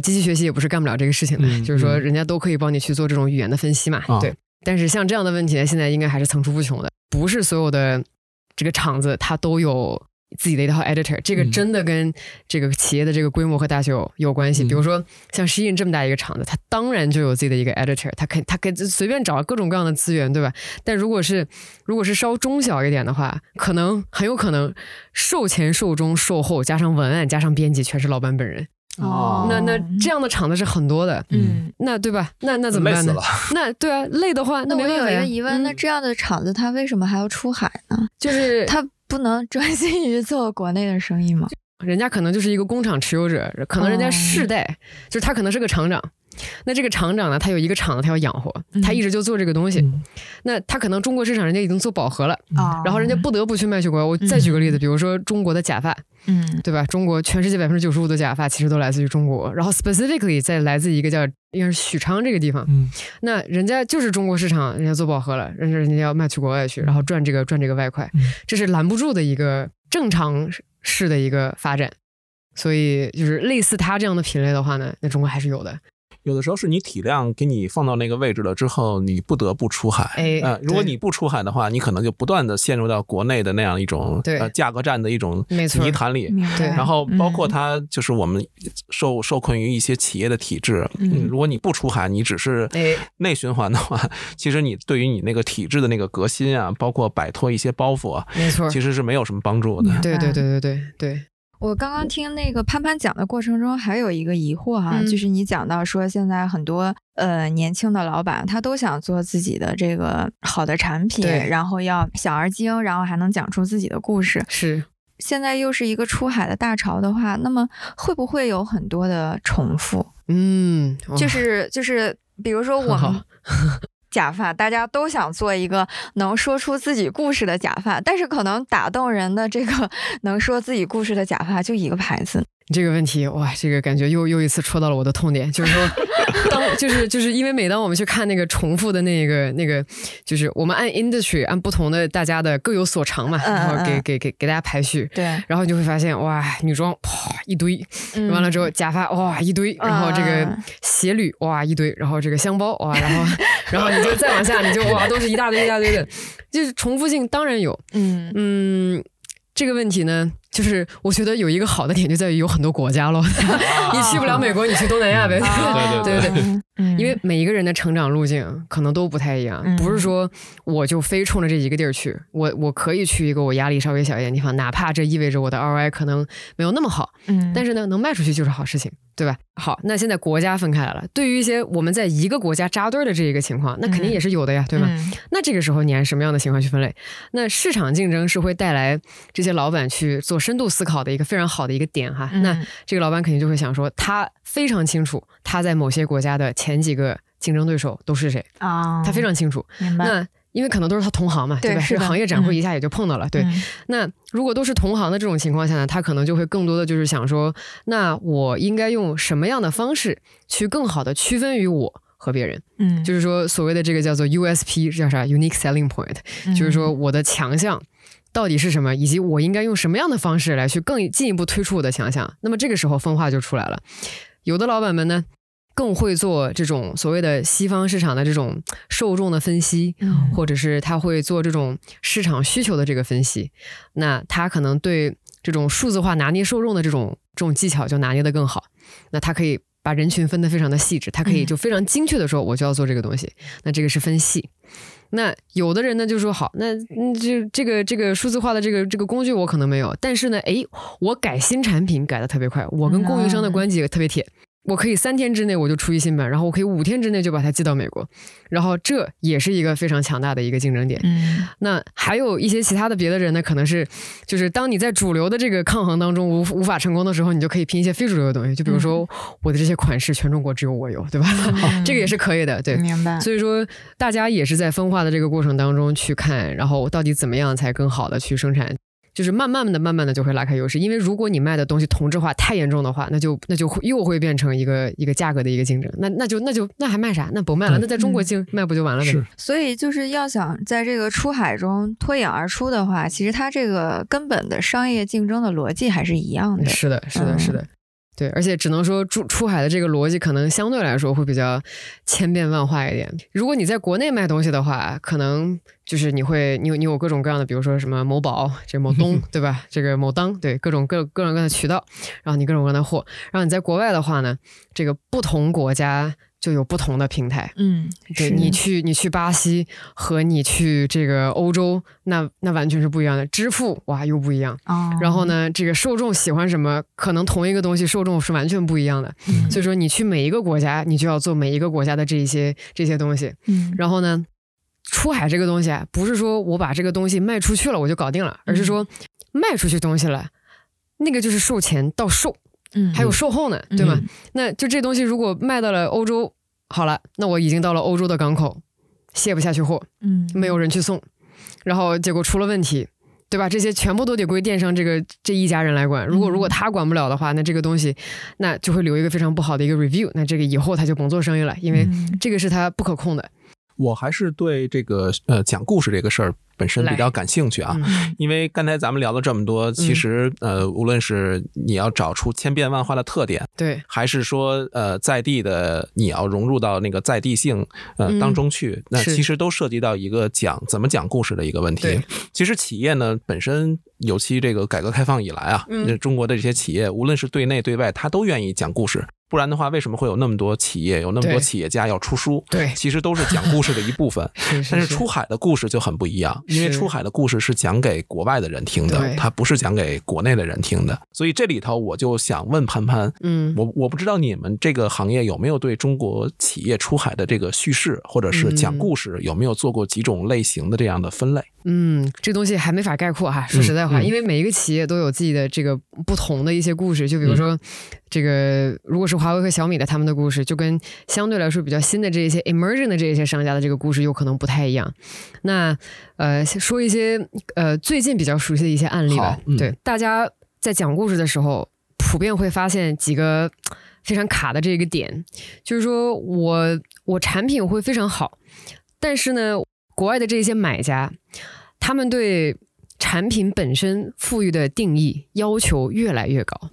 机器学习也不是干不了这个事情的，就是说人家都可以帮你去做这种语言的分析嘛，对。但是像这样的问题现在应该还是层出不穷的，不是所有的这个厂子它都有自己的一套 editor， 这个真的跟这个企业的这个规模和大小有关系。比如说像Shein这么大一个厂子，它当然就有自己的一个 editor， 它可以随便找各种各样的资源，对吧？但如果是稍中小一点的话，很有可能售前、售中、售后加上文案加上编辑全是老板本人。那这样的厂子是很多的，那对吧？那怎么办呢？那对啊，累的话那没办法。那我有一个疑问，那这样的厂子它为什么还要出海呢？就是它不能专心于做国内的生意吗？人家可能就是一个工厂持有者，可能人家世代，就是他可能是个厂长，那这个厂长呢，他有一个厂子，他要养活，他一直就做这个东西，那他可能中国市场人家已经做饱和了，然后人家不得不去卖去国外。我再举个例子，比如说中国的假发，对吧？中国全世界95%的假发其实都来自于中国，然后 specifically 再来自一个叫应该是许昌这个地方，那人家就是中国市场，人家做饱和了，人家要卖去国外去，然后赚这个外快，这是拦不住的一个正常式的一个发展。所以就是类似他这样的品类的话呢，那中国还是有的。有的时候是你体量给你放到那个位置了之后，你不得不出海。哎，如果你不出海的话，你可能就不断的陷入到国内的那样一种价格战的一种泥潭里。对，然后包括它就是我们受困于一些企业的体制。嗯，如果你不出海，你只是内循环的话，其实你对于你那个体制的那个革新啊，包括摆脱一些包袱啊，没错，其实是没有什么帮助的。对对对对对对。我刚刚听那个潘潘讲的过程中，还有一个疑惑哈，就是你讲到说现在很多年轻的老板他都想做自己的这个好的产品，然后要小而精，然后还能讲出自己的故事。是。现在又是一个出海的大潮的话，那么会不会有很多的重复？嗯，就是比如说我们假发，大家都想做一个能说出自己故事的假发，但是可能打动人的这个能说自己故事的假发就一个牌子。这个问题，哇，这个感觉又一次戳到了我的痛点，就是说，就是因为每当我们去看那个重复的那个，就是我们按 industry 按不同的大家的各有所长嘛，然后给大家排序，对，然后你就会发现，哇，女装啪一堆，完了之后假发哇一堆，然后这个鞋履哇一堆，然后这个箱包哇，然后你就再往下，你就哇都是一大堆的，就是重复性当然有，这个问题呢。就是我觉得有一个好的点就在于有很多国家咯，你去不了美国，你去东南亚呗。对对对，因为每一个人的成长路径可能都不太一样，不是说我就非冲着这一个地儿去，我可以去一个我压力稍微小一点的地方，哪怕这意味着我的 ROI 可能没有那么好，但是呢，能卖出去就是好事情，对吧？好，那现在国家分开来了，对于一些我们在一个国家扎堆的这一个情况，那肯定也是有的呀，对吧？那这个时候你按什么样的情况去分类？那市场竞争是会带来这些老板去做深度思考的一个非常好的一个点哈，那这个老板肯定就会想说，他非常清楚他在某些国家的前几个竞争对手都是谁啊，他非常清楚。那因为可能都是他同行嘛，对吧？是行业展会一下也就碰到了，对。那如果都是同行的这种情况下呢，他可能就会更多的就是想说，那我应该用什么样的方式去更好的区分于我和别人，就是说所谓的这个叫做 USP 叫啥 Unique Selling Point，就是说我的强项。到底是什么，以及我应该用什么样的方式来去更进一步推出我的强项。那么这个时候分化就出来了。有的老板们呢更会做这种所谓的西方市场的这种受众的分析，或者是他会做这种市场需求的这个分析。那他可能对这种数字化拿捏受众的这种技巧就拿捏得更好。那他可以把人群分得非常的细致，他可以就非常精确的说我就要做这个东西。那这个是分析。那有的人呢就说好，那这个数字化的这个工具我可能没有，但是呢，我改新产品改得特别快，我跟供应商的关系特别铁，我可以3天之内我就出一新版，然后我可以5天之内就把它寄到美国，然后这也是一个非常强大的一个竞争点。那还有一些其他的别的人呢，可能是就是当你在主流的这个抗衡当中无法成功的时候，你就可以拼一些非主流的东西，就比如说我的这些款式全中国只有我有，对吧？这个也是可以的，对，明白。所以说大家也是在分化的这个过程当中去看，然后到底怎么样才更好的去生产。就是慢慢的就会拉开优势，因为如果你卖的东西同质化太严重的话，那就又会变成一个价格的一个竞争，那还卖啥？那不卖了，那在中国卖不就完了呗？所以就是要想在这个出海中脱颖而出的话，其实它这个根本的商业竞争的逻辑还是一样的。是的，是的，是的。对，而且只能说出海的这个逻辑可能相对来说会比较千变万化一点。如果你在国内卖东西的话，可能就是你有各种各样的，比如说什么某宝、这某东，对吧？这个某当，对，各种各样的渠道，然后你各种各样的货。然后你在国外的话呢，这个不同国家就有不同的平台。对，你去巴西和你去这个欧洲，那完全是不一样的，支付哇又不一样。然后呢，这个受众喜欢什么，可能同一个东西受众是完全不一样的。所以说你去每一个国家，你就要做每一个国家的这些东西。然后呢，出海这个东西啊，不是说我把这个东西卖出去了我就搞定了，而是说卖出去东西了，那个就是售前到售。还有售后呢，对吗？那就这东西如果卖到了欧洲，好了，那我已经到了欧洲的港口，卸不下去货，没有人去送，然后结果出了问题，对吧？这些全部都得归电商这一家人来管。如果他管不了的话，那这个东西那就会留一个非常不好的一个 review， 那这个以后他就甭做生意了，因为这个是他不可控的。我还是对这个讲故事这个事儿本身比较感兴趣啊，因为刚才咱们聊了这么多，其实无论是你要找出千变万化的特点，对，还是说在地的你要融入到那个在地性当中去，那其实都涉及到一个怎么讲故事的一个问题。其实企业呢本身，尤其这个改革开放以来啊，中国的这些企业无论是对内对外，他都愿意讲故事。不然的话，为什么会有那么多企业，有那么多企业家要出书？对，其实都是讲故事的一部分。但是出海的故事就很不一样，因为出海的故事是讲给国外的人听的，它不是讲给国内的人听的。所以这里头我就想问潘潘，我不知道你们这个行业有没有对中国企业出海的这个叙事或者是讲故事有没有做过几种类型的这样的分类？这东西还没法概括哈，说实在话，因为每一个企业都有自己的这个不同的一些故事，就比如说这个如果是华为和小米的他们的故事，就跟相对来说比较新的这些 emerging 的这些商家的这个故事有可能不太一样。那说一些最近比较熟悉的一些案例吧。对，大家在讲故事的时候，普遍会发现几个非常卡的这个点，就是说我产品会非常好，但是呢，国外的这些买家，他们对产品本身赋予的定义要求越来越高。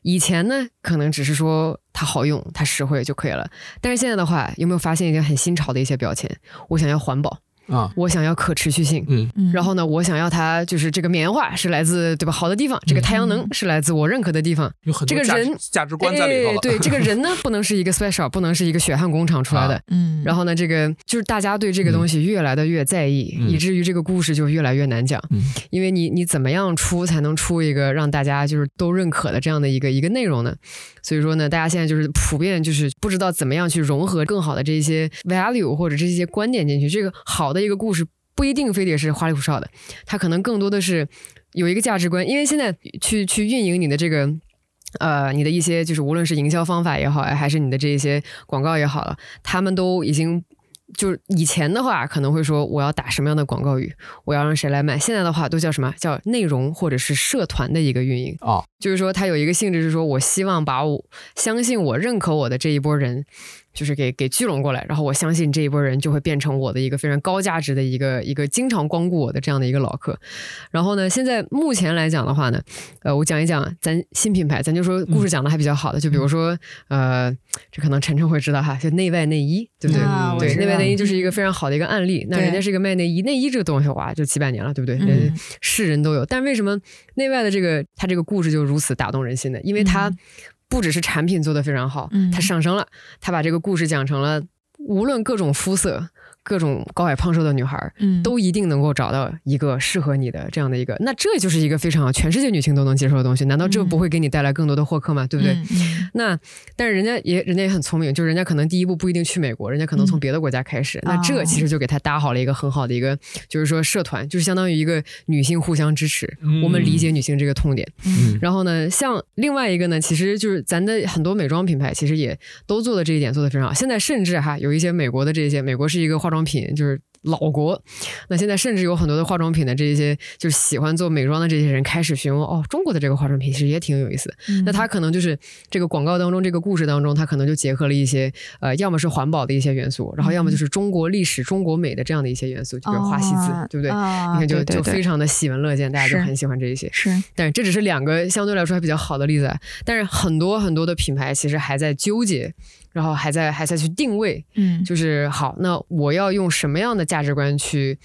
以前呢可能只是说它好用它实惠就可以了，但是现在的话，有没有发现一个很新潮的一些标签？我想要环保啊，我想要可持续性，然后呢，我想要它就是这个棉花是来自对吧好的地方，这个太阳能是来自我认可的地方，有很多价值观在里头了。对，这个人呢不能是一个 sweatshop， 不能是一个血汗工厂出来的。然后呢，这个就是大家对这个东西越来的越在意，以至于这个故事就越来越难讲。因为你怎么样出才能出一个让大家就是都认可的这样的一个内容呢？所以说呢，大家现在就是普遍就是不知道怎么样去融合更好的这些 value 或者这些观点进去。这个好的一个故事不一定非得是花里胡哨的，它可能更多的是有一个价值观。因为现在去运营你的这个你的一些就是无论是营销方法也好，还是你的这些广告也好了，他们都已经就是以前的话可能会说我要打什么样的广告语，我要让谁来买，现在的话都叫什么叫内容或者是社团的一个运营。就是说它有一个性质是说，我希望把我相信我认可我的这一波人就是给聚拢过来，然后我相信这一波人就会变成我的一个非常高价值的一个经常光顾我的这样的一个老客。然后呢，现在目前来讲的话呢，我讲一讲咱新品牌，咱就说故事讲的还比较好的，就比如说这可能晨晨会知道哈，就内外内衣，对不对？对，内外内衣就是一个非常好的一个案例。那人家是一个卖内衣，内衣这个东西哇，就几百年了，对不对？是人都有，但为什么内外的这个它这个故事就如此打动人心呢？因为它不只是产品做得非常好，它上升了，它把这个故事讲成了无论各种肤色各种高矮胖瘦的女孩，都一定能够找到一个适合你的这样的一个，那这就是一个非常全世界女性都能接受的东西，难道这不会给你带来更多的获客吗？对不对？那但是人家也很聪明，就是人家可能第一步不一定去美国，人家可能从别的国家开始，那这其实就给他搭好了一个很好的一个就是说社团，就是相当于一个女性互相支持，我们理解女性这个痛点。然后呢，像另外一个呢，其实就是咱的很多美妆品牌其实也都做的这一点做的非常好，现在甚至哈有一些美国是一个化妆品就是老国，那现在甚至有很多的化妆品的这些就是喜欢做美妆的这些人开始询问中国的这个化妆品其实也挺有意思的。那他可能就是这个广告当中这个故事当中，他可能就结合了一些要么是环保的一些元素，然后要么就是中国历史中国美的这样的一些元素，就比如花西子，对不对？你看就非常的喜闻乐见，大家就很喜欢这一些。但是这只是两个相对来说还比较好的例子，但是很多很多的品牌其实还在纠结，然后还在去定位，就是好，那我要用什么样的价值观去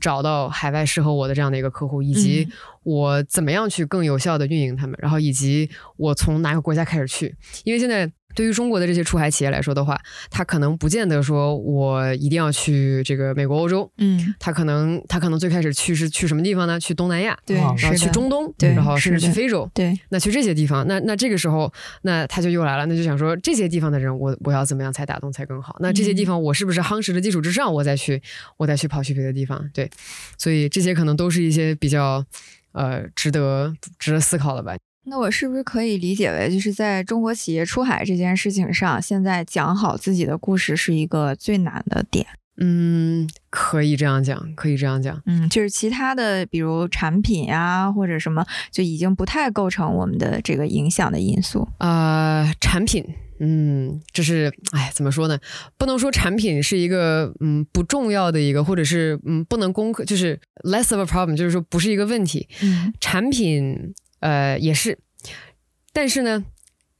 找到海外适合我的这样的一个客户，以及我怎么样去更有效的运营他们，然后以及我从哪个国家开始去，因为现在对于中国的这些出海企业来说的话，他可能不见得说我一定要去这个美国、欧洲，他可能最开始去是去什么地方呢？去东南亚，对，然后去中东，对，然后甚至去非洲，对，那去这些地方，那这个时候，那他就又来了，那就想说这些地方的人，我要怎么样才打动才更好？那这些地方我是不是夯实的基础之上，我再去跑去别的地方？对，所以这些可能都是一些比较值得思考的吧。那我是不是可以理解为，就是在中国企业出海这件事情上，现在讲好自己的故事是一个最难的点？嗯，可以这样讲，可以这样讲。嗯，就是其他的，比如产品啊，或者什么，就已经不太构成我们的这个影响的因素。产品，嗯，这是，哎，怎么说呢？不能说产品是一个不重要的一个，或者是不能攻克，就是 less of a problem， 就是说不是一个问题。嗯，产品也是，但是呢。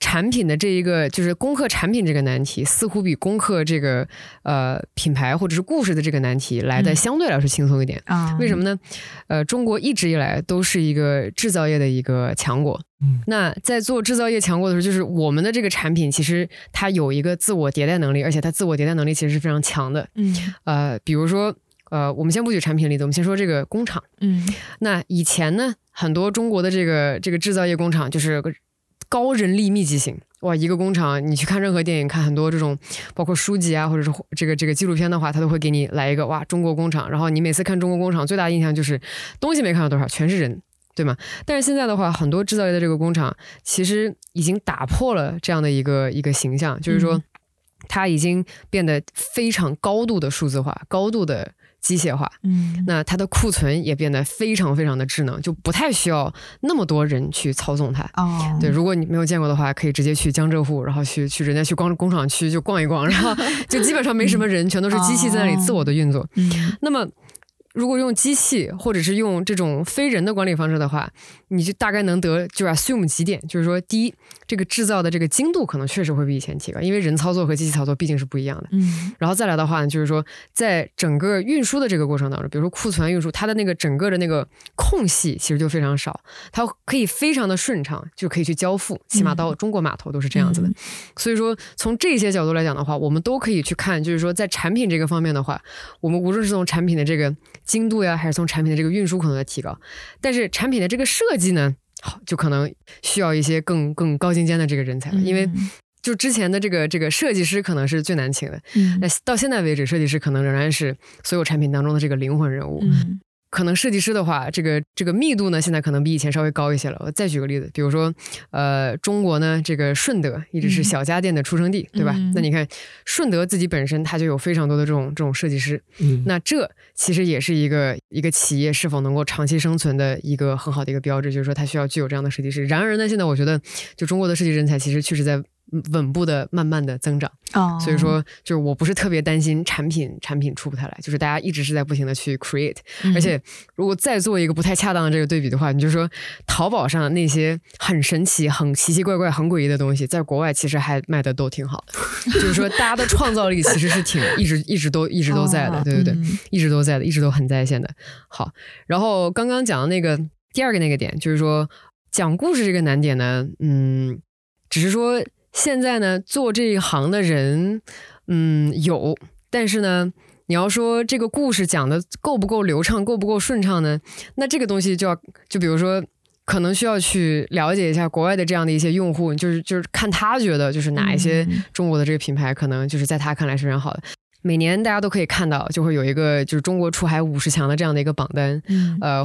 产品的这一个就是攻克产品这个难题，似乎比攻克这个品牌或者是故事的这个难题来的相对来说轻松一点。为什么呢？中国一直以来都是一个制造业的一个强国。那在做制造业强国的时候，就是我们的这个产品其实它有一个自我迭代能力，而且它自我迭代能力其实是非常强的。比如说我们先不举产品例子，我们先说这个工厂。那以前呢，很多中国的这个制造业工厂就是高人力密集型，哇，一个工厂你去看任何电影，看很多这种包括书籍啊，或者是这个纪录片的话，他都会给你来一个哇中国工厂，然后你每次看中国工厂最大的印象就是东西没看到多少，全是人，对吗？但是现在的话，很多制造业的这个工厂其实已经打破了这样的一个形象，就是说它已经变得非常高度的数字化，高度的机械化。那它的库存也变得非常非常的智能，就不太需要那么多人去操纵它。对，如果你没有见过的话，可以直接去江浙沪，然后去人家去工厂区就逛一逛，然后就基本上没什么人，全都是机器在那里自我的运作。那么如果用机器或者是用这种非人的管理方式的话，你就大概能就 assume 几点，就是说第一，这个制造的这个精度可能确实会比以前提高，因为人操作和机器操作毕竟是不一样的。然后再来的话呢，就是说在整个运输的这个过程当中，比如说库存运输，它的那个整个的那个空隙其实就非常少，它可以非常的顺畅，就可以去交付，起码到中国码头都是这样子的。所以说从这些角度来讲的话，我们都可以去看，就是说在产品这个方面的话，我们无论是从产品的这个精度呀，还是从产品的这个运输可能的提高，但是产品的这个设计呢，就可能需要一些更高精尖的这个人才了。因为就之前的这个设计师可能是最难请的，那到现在为止，设计师可能仍然是所有产品当中的这个灵魂人物。可能设计师的话，这个密度呢，现在可能比以前稍微高一些了。我再举个例子，比如说，中国呢，这个顺德一直是小家电的出生地，对吧？那你看顺德自己本身，它就有非常多的这种设计师。那这其实也是一个企业是否能够长期生存的一个很好的一个标志，就是说它需要具有这样的设计师。然而呢，现在我觉得，就中国的设计人才其实确实在稳步的慢慢的增长。所以说就是我不是特别担心产品出不太来，就是大家一直是在不停的去 create。而且如果再做一个不太恰当的这个对比的话，你就说淘宝上那些很神奇很奇奇怪怪很诡异的东西，在国外其实还卖的都挺好的。就是说大家的创造力其实是挺一直都在的，对对对，一直都在的，一直都很在线的。好，然后刚刚讲的那个第二个那个点，就是说讲故事这个难点呢，只是说现在呢，做这一行的人，有，但是呢，你要说这个故事讲的够不够流畅，够不够顺畅呢？那这个东西就比如说，可能需要去了解一下国外的这样的一些用户，就是看他觉得就是哪一些中国的这个品牌，可能就是在他看来是非常好的。每年大家都可以看到，就会有一个就是中国出海50强的这样的一个榜单，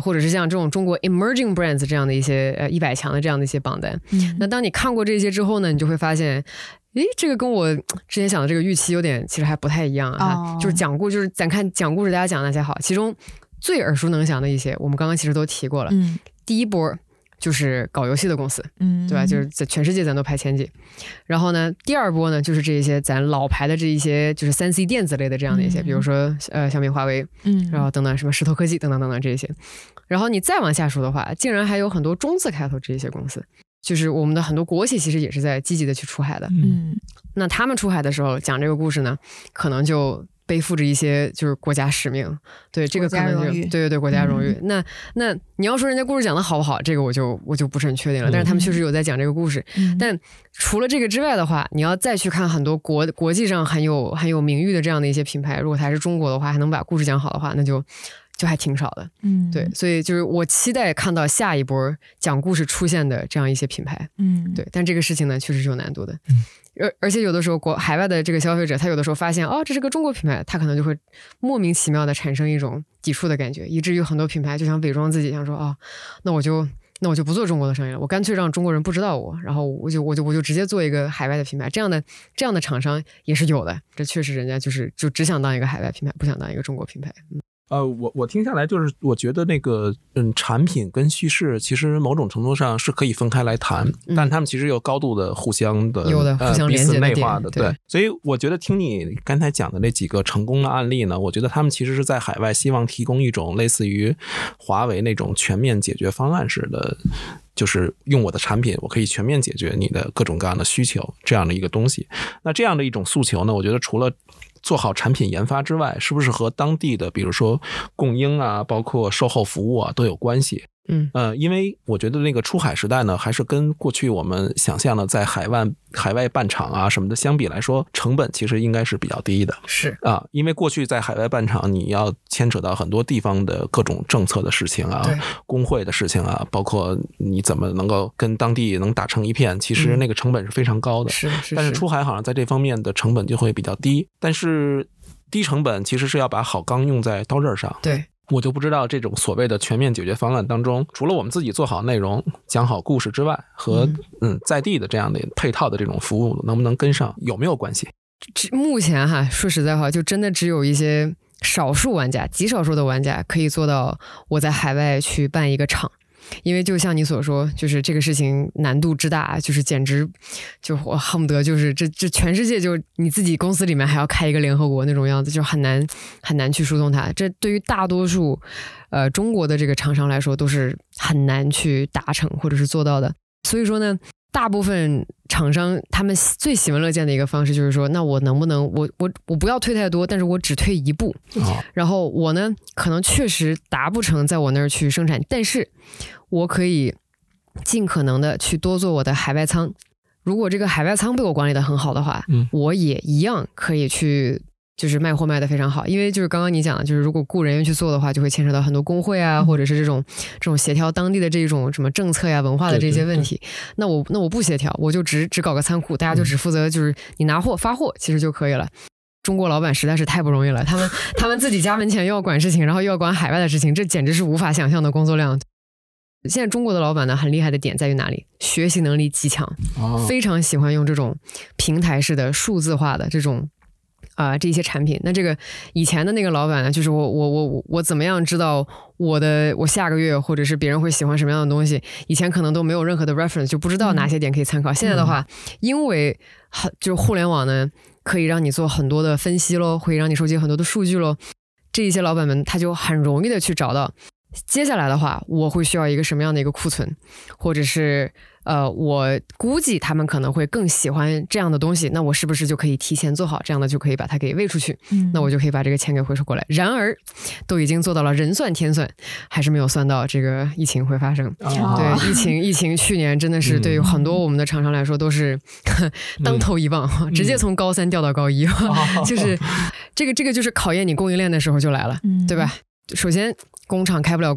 或者是像这种中国 emerging brands 这样的一些100强的这样的一些榜单。那当你看过这些之后呢，你就会发现，诶，这个跟我之前想的这个预期有点，其实还不太一样啊。就是讲故事，就是咱看讲故事，大家讲那些好，其中最耳熟能详的一些，我们刚刚其实都提过了。第一波就是搞游戏的公司，对吧？就是在全世界咱都排前几。然后呢，第二波呢，就是这一些咱老牌的这一些，就是3C 电子类的这样的一些，比如说小米、华为，然后等等什么石头科技等等等等这一些。然后你再往下数的话，竟然还有很多中字开头这一些公司，就是我们的很多国企其实也是在积极的去出海的。那他们出海的时候讲这个故事呢，可能就背负着一些就是国家使命，对，这个可能就对对对，国家荣誉。那你要说人家故事讲的好不好，这个我就不是很确定了。但是他们确实有在讲这个故事。但除了这个之外的话，你要再去看很多国际上很有名誉的这样的一些品牌，如果它是中国的话，还能把故事讲好的话，那就还挺少的。对，所以就是我期待看到下一波讲故事出现的这样一些品牌。对，但这个事情呢，确实是有难度的。而且有的时候海外的这个消费者，他有的时候发现这是个中国品牌，他可能就会莫名其妙的产生一种抵触的感觉，以至于很多品牌就想伪装自己，想说那我就那我就不做中国的商业了，我干脆让中国人不知道我，然后我就直接做一个海外的品牌。这样的厂商也是有的，这确实人家就只想当一个海外品牌，不想当一个中国品牌。我听下来就是，我觉得那个产品跟叙事其实某种程度上是可以分开来谈，但他们其实有高度的互相的互相连接的内化的，对。所以我觉得听你刚才讲的那几个成功的案例呢，我觉得他们其实是在海外希望提供一种类似于华为那种全面解决方案式的。就是用我的产品，我可以全面解决你的各种各样的需求，这样的一个东西。那这样的一种诉求呢，我觉得除了做好产品研发之外，是不是和当地的比如说供应啊，包括售后服务啊都有关系？因为我觉得那个出海时代呢，还是跟过去我们想象的在海外办厂啊什么的相比来说，成本其实应该是比较低的。是啊，因为过去在海外办厂，你要牵扯到很多地方的各种政策的事情啊，工会的事情啊，包括你怎么能够跟当地能打成一片，其实那个成本是非常高的。是。但是出海好像在这方面的成本就会比较低，但是低成本其实是要把好钢用在刀刃上。对。我就不知道这种所谓的全面解决方案当中，除了我们自己做好内容讲好故事之外，和在地的这样的配套的这种服务能不能跟上，有没有关系？目前哈，说实在话，就真的只有一些少数玩家，极少数的玩家可以做到我在海外去办一个厂。因为就像你所说，就是这个事情难度之大，就是简直就我恨不得就是这全世界就你自己公司里面还要开一个联合国那种样子，就很难去疏通它。这对于大多数中国的这个厂商来说都是很难去达成或者是做到的。所以说呢，大部分厂商他们最喜闻乐见的一个方式就是说，那我能不能我不要退太多，但是我只退一步，然后我呢可能确实达不成在我那儿去生产，但是我可以尽可能的去多做我的海外仓。如果这个海外仓被我管理的很好的话，我也一样可以去就是卖货卖的非常好。因为就是刚刚你讲的，就是如果雇人员去做的话，就会牵扯到很多工会啊，或者是这种协调当地的这种什么政策呀、文化的这些问题。那我不协调，我就只搞个仓库，大家就只负责就是你拿货发货其实就可以了。中国老板实在是太不容易了，他们自己家门前又要管事情，然后又要管海外的事情，这简直是无法想象的工作量。现在中国的老板呢，很厉害的点在于哪里？学习能力极强，非常喜欢用这种平台式的数字化的这种这些产品。那这个以前的那个老板呢，就是我怎么样知道我下个月或者是别人会喜欢什么样的东西？以前可能都没有任何的 reference， 就不知道哪些点可以参考。现在的话，因为就是互联网呢，可以让你做很多的分析咯，可以让你收集很多的数据咯。这一些老板们他就很容易的去找到。接下来的话，我会需要一个什么样的一个库存，或者是我估计他们可能会更喜欢这样的东西，那我是不是就可以提前做好，这样的就可以把它给喂出去，那我就可以把这个钱给回收过来。然而都已经做到了人算天算，还是没有算到这个疫情会发生。对，疫情去年真的是对于很多我们的厂商来说都是当头一棒，直接从高三掉到高一，就是这个就是考验你供应链的时候就来了，对吧？首先工厂开不了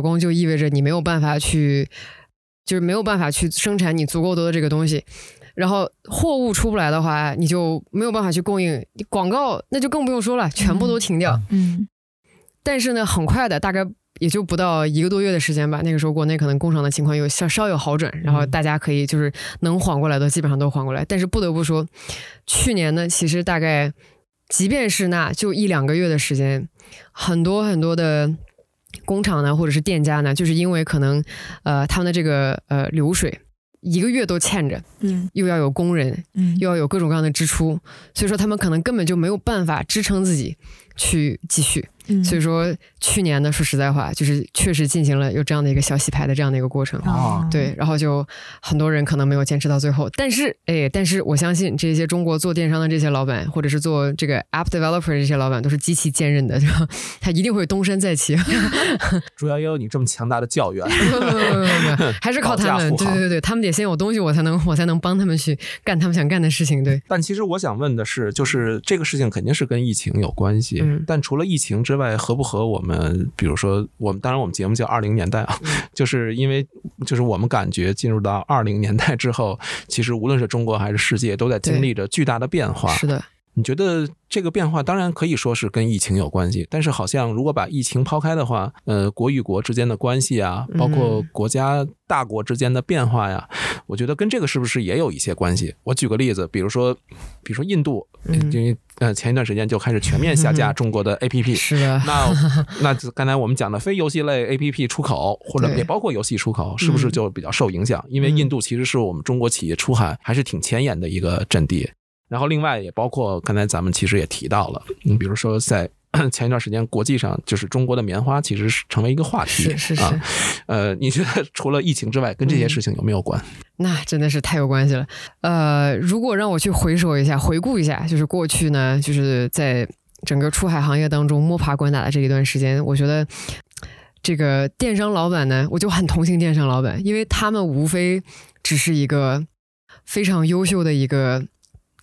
工就意味着你没有办法去，就是没有办法去生产你足够多的这个东西，然后货物出不来的话，你就没有办法去供应，广告那就更不用说了，全部都停掉。但是呢，很快的，大概也就不到一个多月的时间吧，那个时候国内可能工厂的情况有稍有好转，然后大家可以就是能缓过来的基本上都缓过来。但是不得不说，去年呢，其实大概即便是那就一两个月的时间，很多很多的工厂呢，或者是店家呢，就是因为可能他们的这个流水一个月都欠着，又要有工人，又要有各种各样的支出，所以说他们可能根本就没有办法支撑自己去继续。所以说去年呢，说实在话，就是确实进行了有这样的一个小洗牌的这样的一个过程。对，然后就很多人可能没有坚持到最后，但是我相信这些中国做电商的这些老板，或者是做这个 app developer 这些老板都是极其坚韧的，他一定会东山再起。朱幺幺，你这么强大的教员，还是靠他们。对，他们得先有东西，我才能帮他们去干他们想干的事情。对。但其实我想问的是，就是这个事情肯定是跟疫情有关系。但除了疫情之外，合不合我们，比如说我们，当然我们节目叫20年代啊，就是因为就是我们感觉进入到20年代之后，其实无论是中国还是世界都在经历着巨大的变化。是的。你觉得这个变化当然可以说是跟疫情有关系，但是好像如果把疫情抛开的话，国与国之间的关系啊，包括国家大国之间的变化呀，我觉得跟这个是不是也有一些关系？我举个例子，比如说印度，因为前一段时间就开始全面下架中国的 APP， 是的。那刚才我们讲的非游戏类 APP 出口，或者也包括游戏出口，是不是就比较受影响？因为印度其实是我们中国企业出海还是挺前沿的一个阵地。然后另外也包括刚才咱们其实也提到了，你比如说在前一段时间国际上就是中国的棉花其实是成为一个话题，是啊，你觉得除了疫情之外跟这些事情有没有关？那真的是太有关系了。如果让我去回顾一下就是过去呢，就是在整个出海行业当中摸爬滚打的这一段时间，我觉得这个电商老板呢，我就很同情电商老板，因为他们无非只是一个非常优秀的一个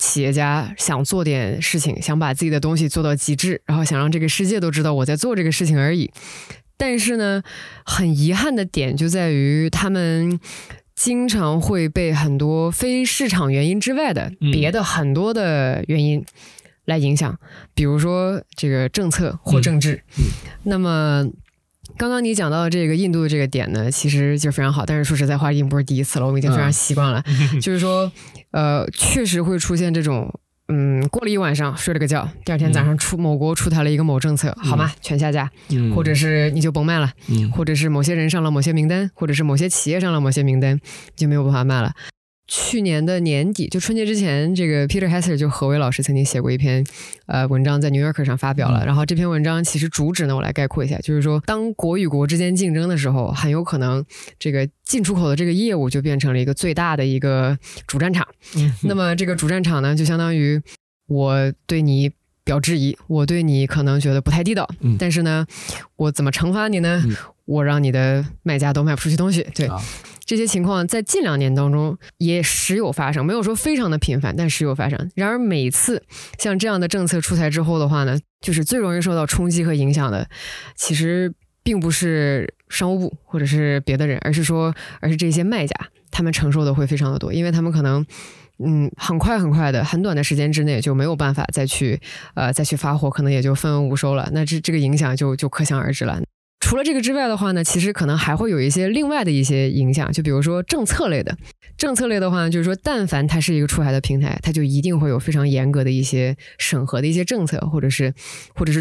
企业家，想做点事情，想把自己的东西做到极致，然后想让这个世界都知道我在做这个事情而已。但是呢，很遗憾的点就在于他们经常会被很多非市场原因之外的别的很多的原因来影响，比如说这个政策或政治。那么刚刚你讲到这个印度的这个点呢，其实就非常好，但是说实在话，已经不是第一次了，我们已经非常习惯了。就是说，确实会出现这种，过了一晚上睡了个觉，第二天早上某国出台了一个某政策，好吗？全下架，或者是你就甭卖了，或者是某些人上了某些名单，或者是某些企业上了某些名单，就没有办法卖了。去年的年底，就春节之前，这个 Peter Hessler 就何伟老师曾经写过一篇文章在 New Yorker 上发表了。然后这篇文章其实主旨呢，我来概括一下，就是说当国与国之间竞争的时候，很有可能这个进出口的这个业务就变成了一个最大的一个主战场。那么这个主战场呢，就相当于我对你表质疑，我对你可能觉得不太地道，但是呢，我怎么惩罚你呢？我让你的卖家都卖不出去东西。对。这些情况在近两年当中也时有发生，没有说非常的频繁，但时有发生。然而每次像这样的政策出台之后的话呢，就是最容易受到冲击和影响的，其实并不是商务部或者是别的人，而是这些卖家，他们承受的会非常的多，因为他们可能很快的很短的时间之内就没有办法再去发货，可能也就分文无收了。那这个影响就可想而知了。除了这个之外的话呢，其实可能还会有一些另外的一些影响，就比如说政策类的话，就是说但凡它是一个出海的平台，它就一定会有非常严格的一些审核的一些政策，或者是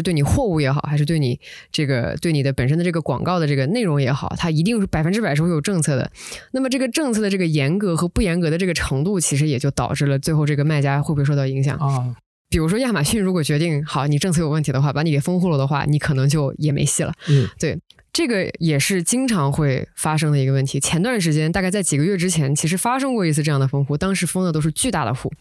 对你货物也好，还是对你这个对你的本身的这个广告的这个内容也好，它一定是100%是会有政策的。那么这个政策的这个严格和不严格的这个程度，其实也就导致了最后这个卖家会不会受到影响啊。比如说亚马逊如果决定好你政策有问题的话，把你给封户了的话，你可能就也没戏了。对，这个也是经常会发生的一个问题。前段时间大概在几个月之前，其实发生过一次这样的封户，当时封的都是巨大的户。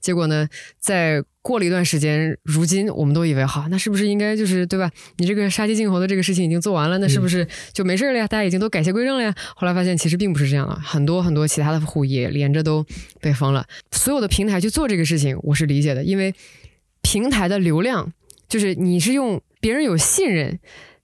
结果呢，在过了一段时间，如今我们都以为好，那是不是应该就是对吧？你这个杀鸡儆猴的这个事情已经做完了，那是不是就没事了呀？大家已经都改邪归正了呀？后来发现其实并不是这样的，很多很多其他的户也连着都被封了。所有的平台去做这个事情，我是理解的，因为平台的流量就是你是用别人有信任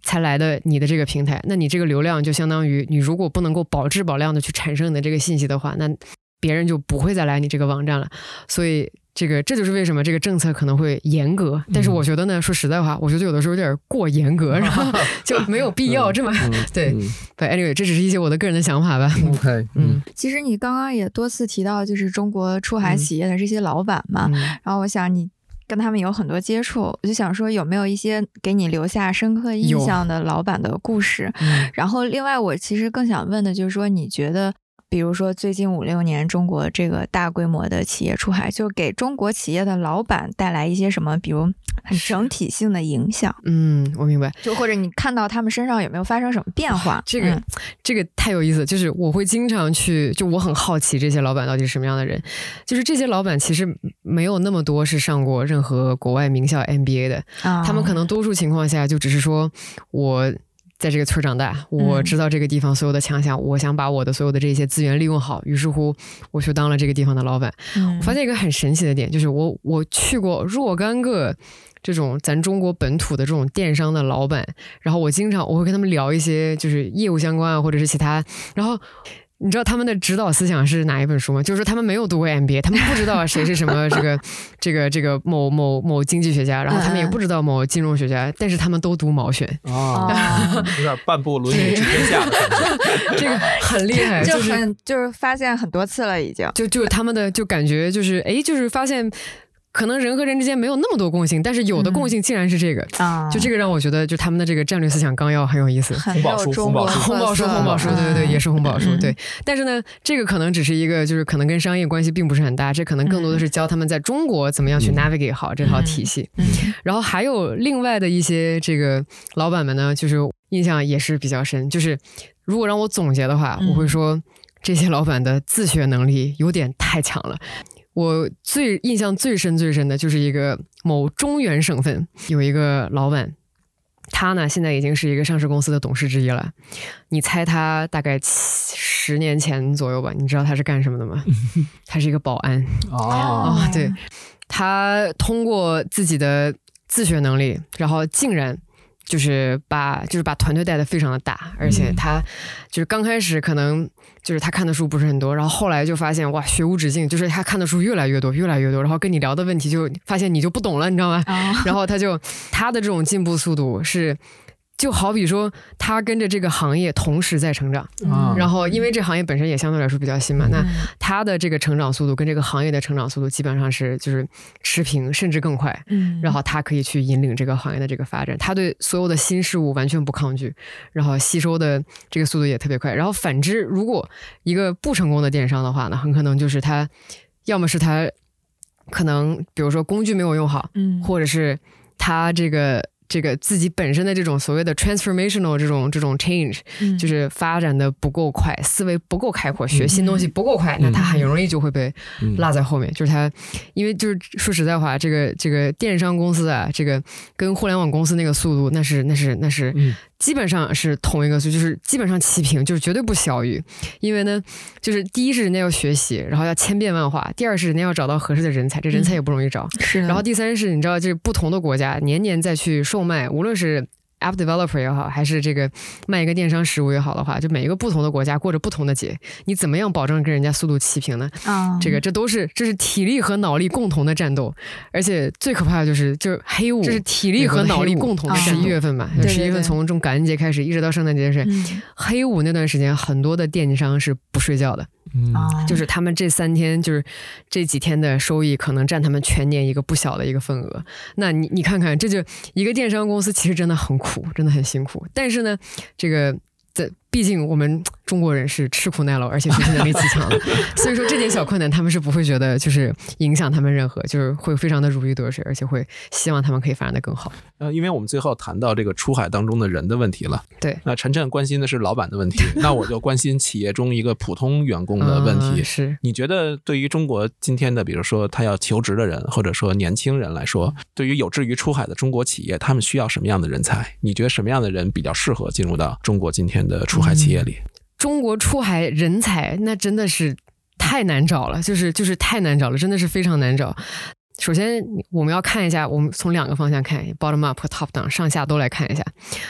才来的你的这个平台，那你这个流量就相当于你如果不能够保质保量的去产生你的这个信息的话，那别人就不会再来你这个网站了。所以这就是为什么这个政策可能会严格，但是我觉得呢，说实在话，我觉得有的时候有点过严格，然后就没有必要这么对。But anyway， 这只是一些我的个人的想法吧。OK， 其实你刚刚也多次提到，就是中国出海企业的这些老板嘛，然后我想你跟他们有很多接触，我就想说有没有一些给你留下深刻印象的老板的故事？然后另外，我其实更想问的就是说，你觉得？比如说最近5-6年中国这个大规模的企业出海，就给中国企业的老板带来一些什么比如很整体性的影响？我明白，就或者你看到他们身上有没有发生什么变化？这个太有意思，就是我会经常去，就我很好奇这些老板到底是什么样的人。就是这些老板其实没有那么多是上过任何国外名校 MBA 的，他们可能多数情况下就只是说我在这个村长大，我知道这个地方所有的强项，我想把我的所有的这些资源利用好，于是乎我去当了这个地方的老板。我发现一个很神奇的点，就是我去过若干个这种咱中国本土的这种电商的老板，然后我会跟他们聊一些就是业务相关啊，或者是其他，然后你知道他们的指导思想是哪一本书吗？就是说他们没有读过 MBA， 他们不知道谁是什么这个某经济学家，然后他们也不知道某金融学家，但是他们都读毛选啊，有点半部论语之天下的感觉，这个很厉害，就是发现很多次了已经，就是他们的就感觉就是哎，就是发现。可能人和人之间没有那么多共性，但是有的共性竟然是这个啊！就这个让我觉得，就他们的这个战略思想纲要很有意思。红宝书，对，也是红宝书，对。但是呢，这个可能只是一个，就是可能跟商业关系并不是很大，这可能更多的是教他们在中国怎么样去 navigate 好这套体系。然后还有另外的一些这个老板们呢，就是印象也是比较深。就是如果让我总结的话，我会说这些老板的自学能力有点太强了。我印象最深的就是一个某中原省份有一个老板，他呢现在已经是一个上市公司的董事之一了。你猜他大概10年前左右吧？你知道他是干什么的吗？他是一个保安。哦，对，他通过自己的自学能力，然后竟然。就是把团队带得非常的大，而且他就是刚开始可能就是他看的书不是很多，然后后来就发现哇学无止境，就是他看的书越来越多，然后跟你聊的问题就发现你就不懂了，你知道吗？然后他的这种进步速度是就好比说他跟着这个行业同时在成长，然后因为这行业本身也相对来说比较新嘛，那他的这个成长速度跟这个行业的成长速度基本上是就是持平甚至更快，然后他可以去引领这个行业的这个发展，他对所有的新事物完全不抗拒，然后吸收的这个速度也特别快。然后反之，如果一个不成功的电商的话呢，很可能就是他要么是他可能比如说工具没有用好，或者是他这个自己本身的这种所谓的 transformational 这种 change，就是发展的不够快，思维不够开阔，学新东西不够快，那他很容易就会被落在后面。就是他，因为就是说实在话，这个电商公司啊，这个跟互联网公司那个速度，那是。基本上是同一个速度，就是基本上齐平，就是绝对不小于。因为呢，就是第一是人家要学习，然后要千变万化；第二是人家要找到合适的人才，这人才也不容易找。是。然后第三是，你知道，就是不同的国家年年再去售卖，无论是 app developer 也好，还是这个卖一个电商实物也好的话，就每一个不同的国家过着不同的节，你怎么样保证跟人家速度齐平呢？这是体力和脑力共同的战斗。而且最可怕的就是黑五，这是体力和脑力共同的战斗。11月份嘛，11月份从这种感恩节开始，一直到圣诞节是黑五那段时间，很多的电商是不睡觉的。就是他们这3天，就是这几天的收益，可能占他们全年一个不小的一个份额。那你看看，这就一个电商公司其实真的很苦，真的很辛苦。但是呢，毕竟我们中国人是吃苦耐劳，而且学习能力极强的，所以说这点小困难他们是不会觉得就是影响他们任何，就是会非常的如鱼得水，而且会希望他们可以发展的更好。因为我们最后谈到这个出海当中的人的问题了，对，那晨关心的是老板的问题，那我就关心企业中一个普通员工的问题。是，你觉得对于中国今天的比如说他要求职的人或者说年轻人来说，对于有志于出海的中国企业，他们需要什么样的人才？你觉得什么样的人比较适合进入到中国今天的出海企业里？中国出海人才那真的是太难找了，就是太难找了，真的是非常难找。首先我们要看一下，我们从两个方向看 bottom up 和 top down， 上下都来看一下。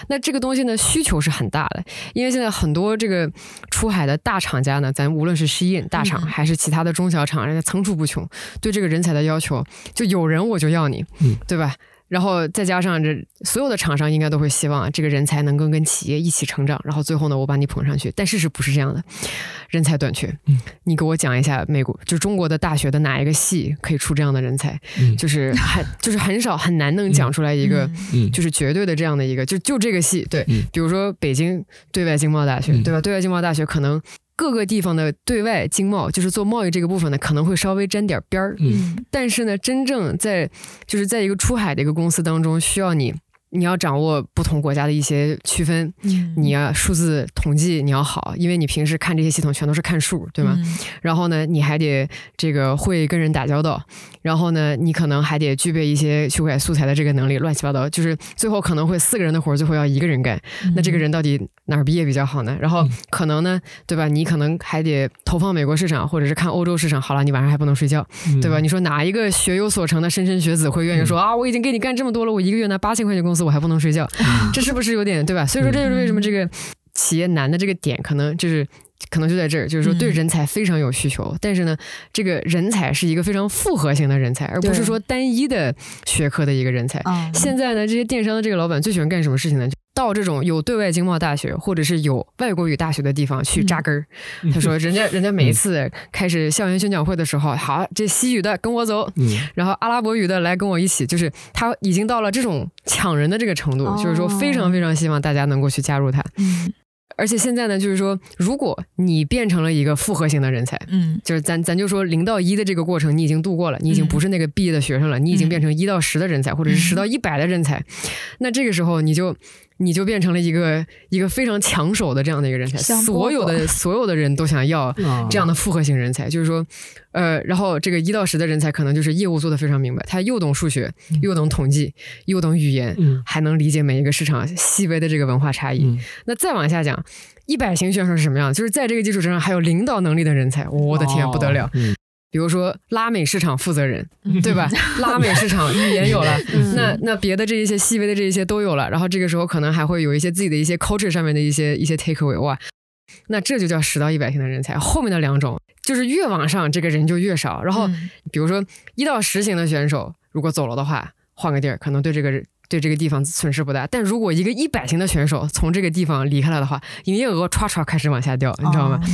那这个东西呢，需求是很大的，因为现在很多这个出海的大厂家呢，咱无论是 Shein 大厂还是其他的中小厂，人家层出不穷，对这个人才的要求，就有人我就要你，对吧？然后再加上这所有的厂商应该都会希望这个人才能够跟企业一起成长，然后最后呢我把你捧上去。但事实不是这样的，人才短缺。你给我讲一下美国就中国的大学的哪一个系可以出这样的人才？就是很少很难能讲出来一个就是绝对的这样的一个就这个系，对，比如说北京对外经贸大学，对吧？对外经贸大学可能各个地方的对外经贸，就是做贸易这个部分呢，可能会稍微沾点边儿，但是呢，真正在一个出海的一个公司当中，需要你要掌握不同国家的一些区分，你要数字统计你要好，因为你平时看这些系统全都是看数，对吗？然后呢，你还得这个会跟人打交道，然后呢，你可能还得具备一些修改素材的这个能力，乱七八糟，就是最后可能会4个人的活，最后要1个人干，那这个人到底哪儿毕业比较好呢？然后可能呢，对吧？你可能还得投放美国市场，或者是看欧洲市场。好了，你晚上还不能睡觉，对吧？你说哪一个学有所成的莘莘学子会愿意说啊，我已经给你干这么多了，我一个月拿8000块钱工资，我还不能睡觉？这是不是有点，对吧？所以说这就是为什么这个企业难的这个点，可能就是可能就在这儿，就是说对人才非常有需求、嗯、但是呢这个人才是一个非常复合型的人才，而不是说单一的学科的一个人才、嗯、现在呢这些电商的这个老板最喜欢干什么事情呢，到这种有对外经贸大学或者是有外国语大学的地方去扎根儿、嗯、他说人家每一次开始校园宣讲会的时候，好，这西语的跟我走、嗯、然后阿拉伯语的来跟我一起，就是他已经到了这种抢人的这个程度、哦、就是说非常非常希望大家能够去加入他、嗯，而且现在呢就是说如果你变成了一个复合型的人才，嗯，就是咱就说0到1的这个过程你已经度过了，你已经不是那个毕业的学生了、嗯、你已经变成1到10的人才、嗯、或者是10到100的人才、嗯、那这个时候你就变成了一个非常抢手的这样的一个人才，所有的人都想要这样的复合型人才、哦、就是说然后这个1到10的人才可能就是业务做得非常明白，他又懂数学又懂统计又懂语言、嗯、还能理解每一个市场细微的这个文化差异、嗯、那再往下讲100型选手是什么样，就是在这个基础之上还有领导能力的人才，我的天、啊、不得了、哦嗯，比如说拉美市场负责人，对吧？拉美市场语言有了，那别的这一些细微的这一些都有了，然后这个时候可能还会有一些自己的一些 culture 上面的一些 takeaway， 哇，那这就叫10到100型的人才。后面的两种就是越往上这个人就越少，然后比如说1到10型的选手如果走了的话，换个地儿可能对这个地方损失不大，但如果一个100型的选手从这个地方离开了的话，营业额唰唰开始往下掉，你知道吗？哦，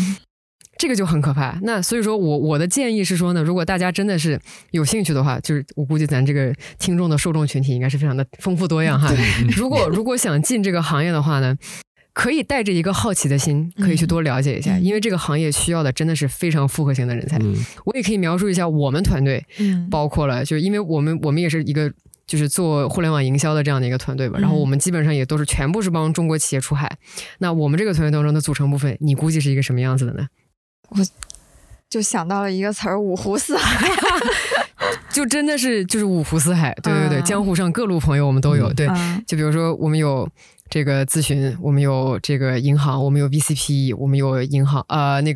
这个就很可怕。那所以说我的建议是说呢，如果大家真的是有兴趣的话，就是我估计咱这个听众的受众群体应该是非常的丰富多样哈。如果想进这个行业的话呢，可以带着一个好奇的心，可以去多了解一下、嗯、因为这个行业需要的真的是非常复合型的人才、嗯、我也可以描述一下我们团队、嗯、包括了就是因为我们也是一个就是做互联网营销的这样的一个团队吧，然后我们基本上也都是全部是帮中国企业出海、嗯、那我们这个团队当中的组成部分你估计是一个什么样子的呢？我就想到了一个词儿，五湖四海就真的是就是五湖四海，对对对、嗯、江湖上各路朋友我们都有、嗯、对、嗯、就比如说我们有这个咨询，我们有这个银行，我们有 VCP， 我们有银行那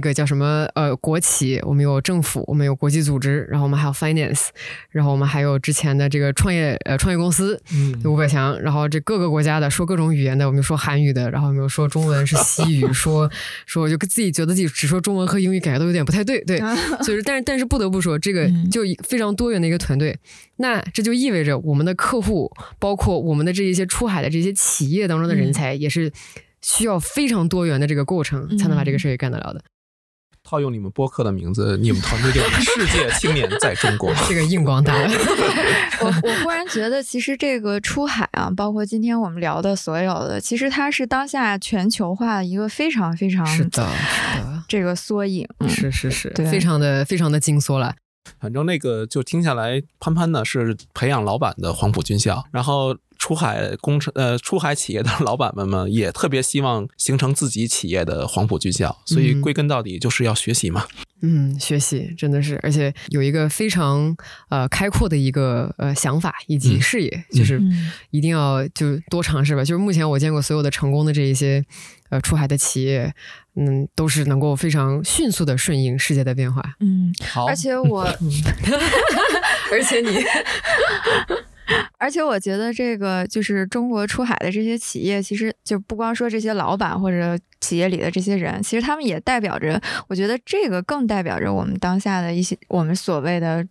个叫什么国企，我们有政府，我们有国际组织，然后我们还有 finance， 然后我们还有之前的这个创业公司500强，然后这各个国家的说各种语言的，我们说韩语的，然后我们说中文是西语说就自己觉得自己只说中文和英语感觉都有点不太对，对，就是但是不得不说这个就非常多元的一个团队。那这就意味着我们的客户包括我们的这一些出海的这些企业当中的人才也是需要非常多元的这个构成、嗯、才能把这个事也干得了的。套用你们播客的名字，你们团队叫世界青年在中国这个硬广大我忽然觉得其实这个出海啊，包括今天我们聊的所有的，其实它是当下全球化的一个非常非常是的这个缩影、嗯、是非常的精缩了。反正那个就听下来，潘潘呢是培养老板的黄埔军校，然后出海企业的老板们也特别希望形成自己企业的黄埔军校，所以归根到底就是要学习嘛。嗯，学习真的是，而且有一个非常开阔的一个想法以及视野、嗯，就是一定要就多尝试吧。就是目前我见过所有的成功的这一些出海的企业，嗯，都是能够非常迅速的顺应世界的变化。嗯，好，而且我，而且你。而且我觉得这个就是中国出海的这些企业，其实就不光说这些老板或者企业里的这些人，其实他们也代表着，我觉得这个更代表着我们当下的一些我们所谓的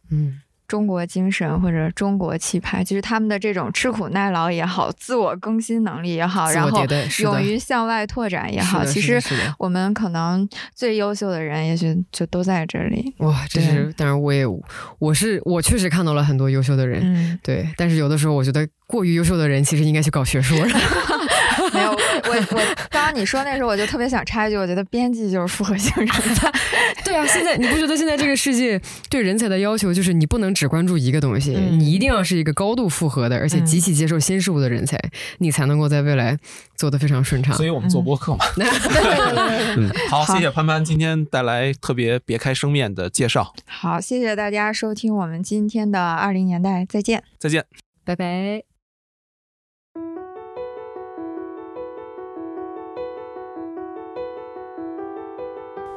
中国精神或者中国气派，就是他们的这种吃苦耐劳也好，自我更新能力也好，然后勇于向外拓展也好，其实我们可能最优秀的人也许就都在这里。哇，这是当然，我确实看到了很多优秀的人、嗯、对，但是有的时候我觉得过于优秀的人其实应该去搞学术了没有，我刚刚你说那时候我就特别想插一句，我觉得编辑就是复合型人才对啊，现在你不觉得现在这个世界对人才的要求就是你不能只关注一个东西、嗯、你一定要是一个高度复合的而且极其接受新事物的人才、嗯、你才能够在未来做得非常顺畅，所以我们做播客嘛、嗯、好，谢谢潘潘今天带来特别别开生面的介绍。好，谢谢大家收听我们今天的20年代，再见。再见，拜拜。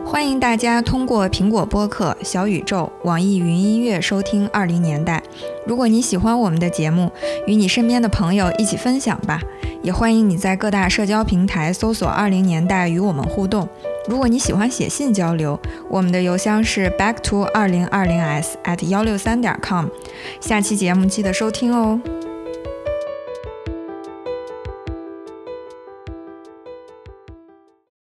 欢迎大家通过苹果播客、小宇宙、网易云音乐收听20年代。如果你喜欢我们的节目，与你身边的朋友一起分享吧。也欢迎你在各大社交平台搜索20年代与我们互动。如果你喜欢写信交流，我们的邮箱是 backto2020s@163.com。下期节目记得收听哦。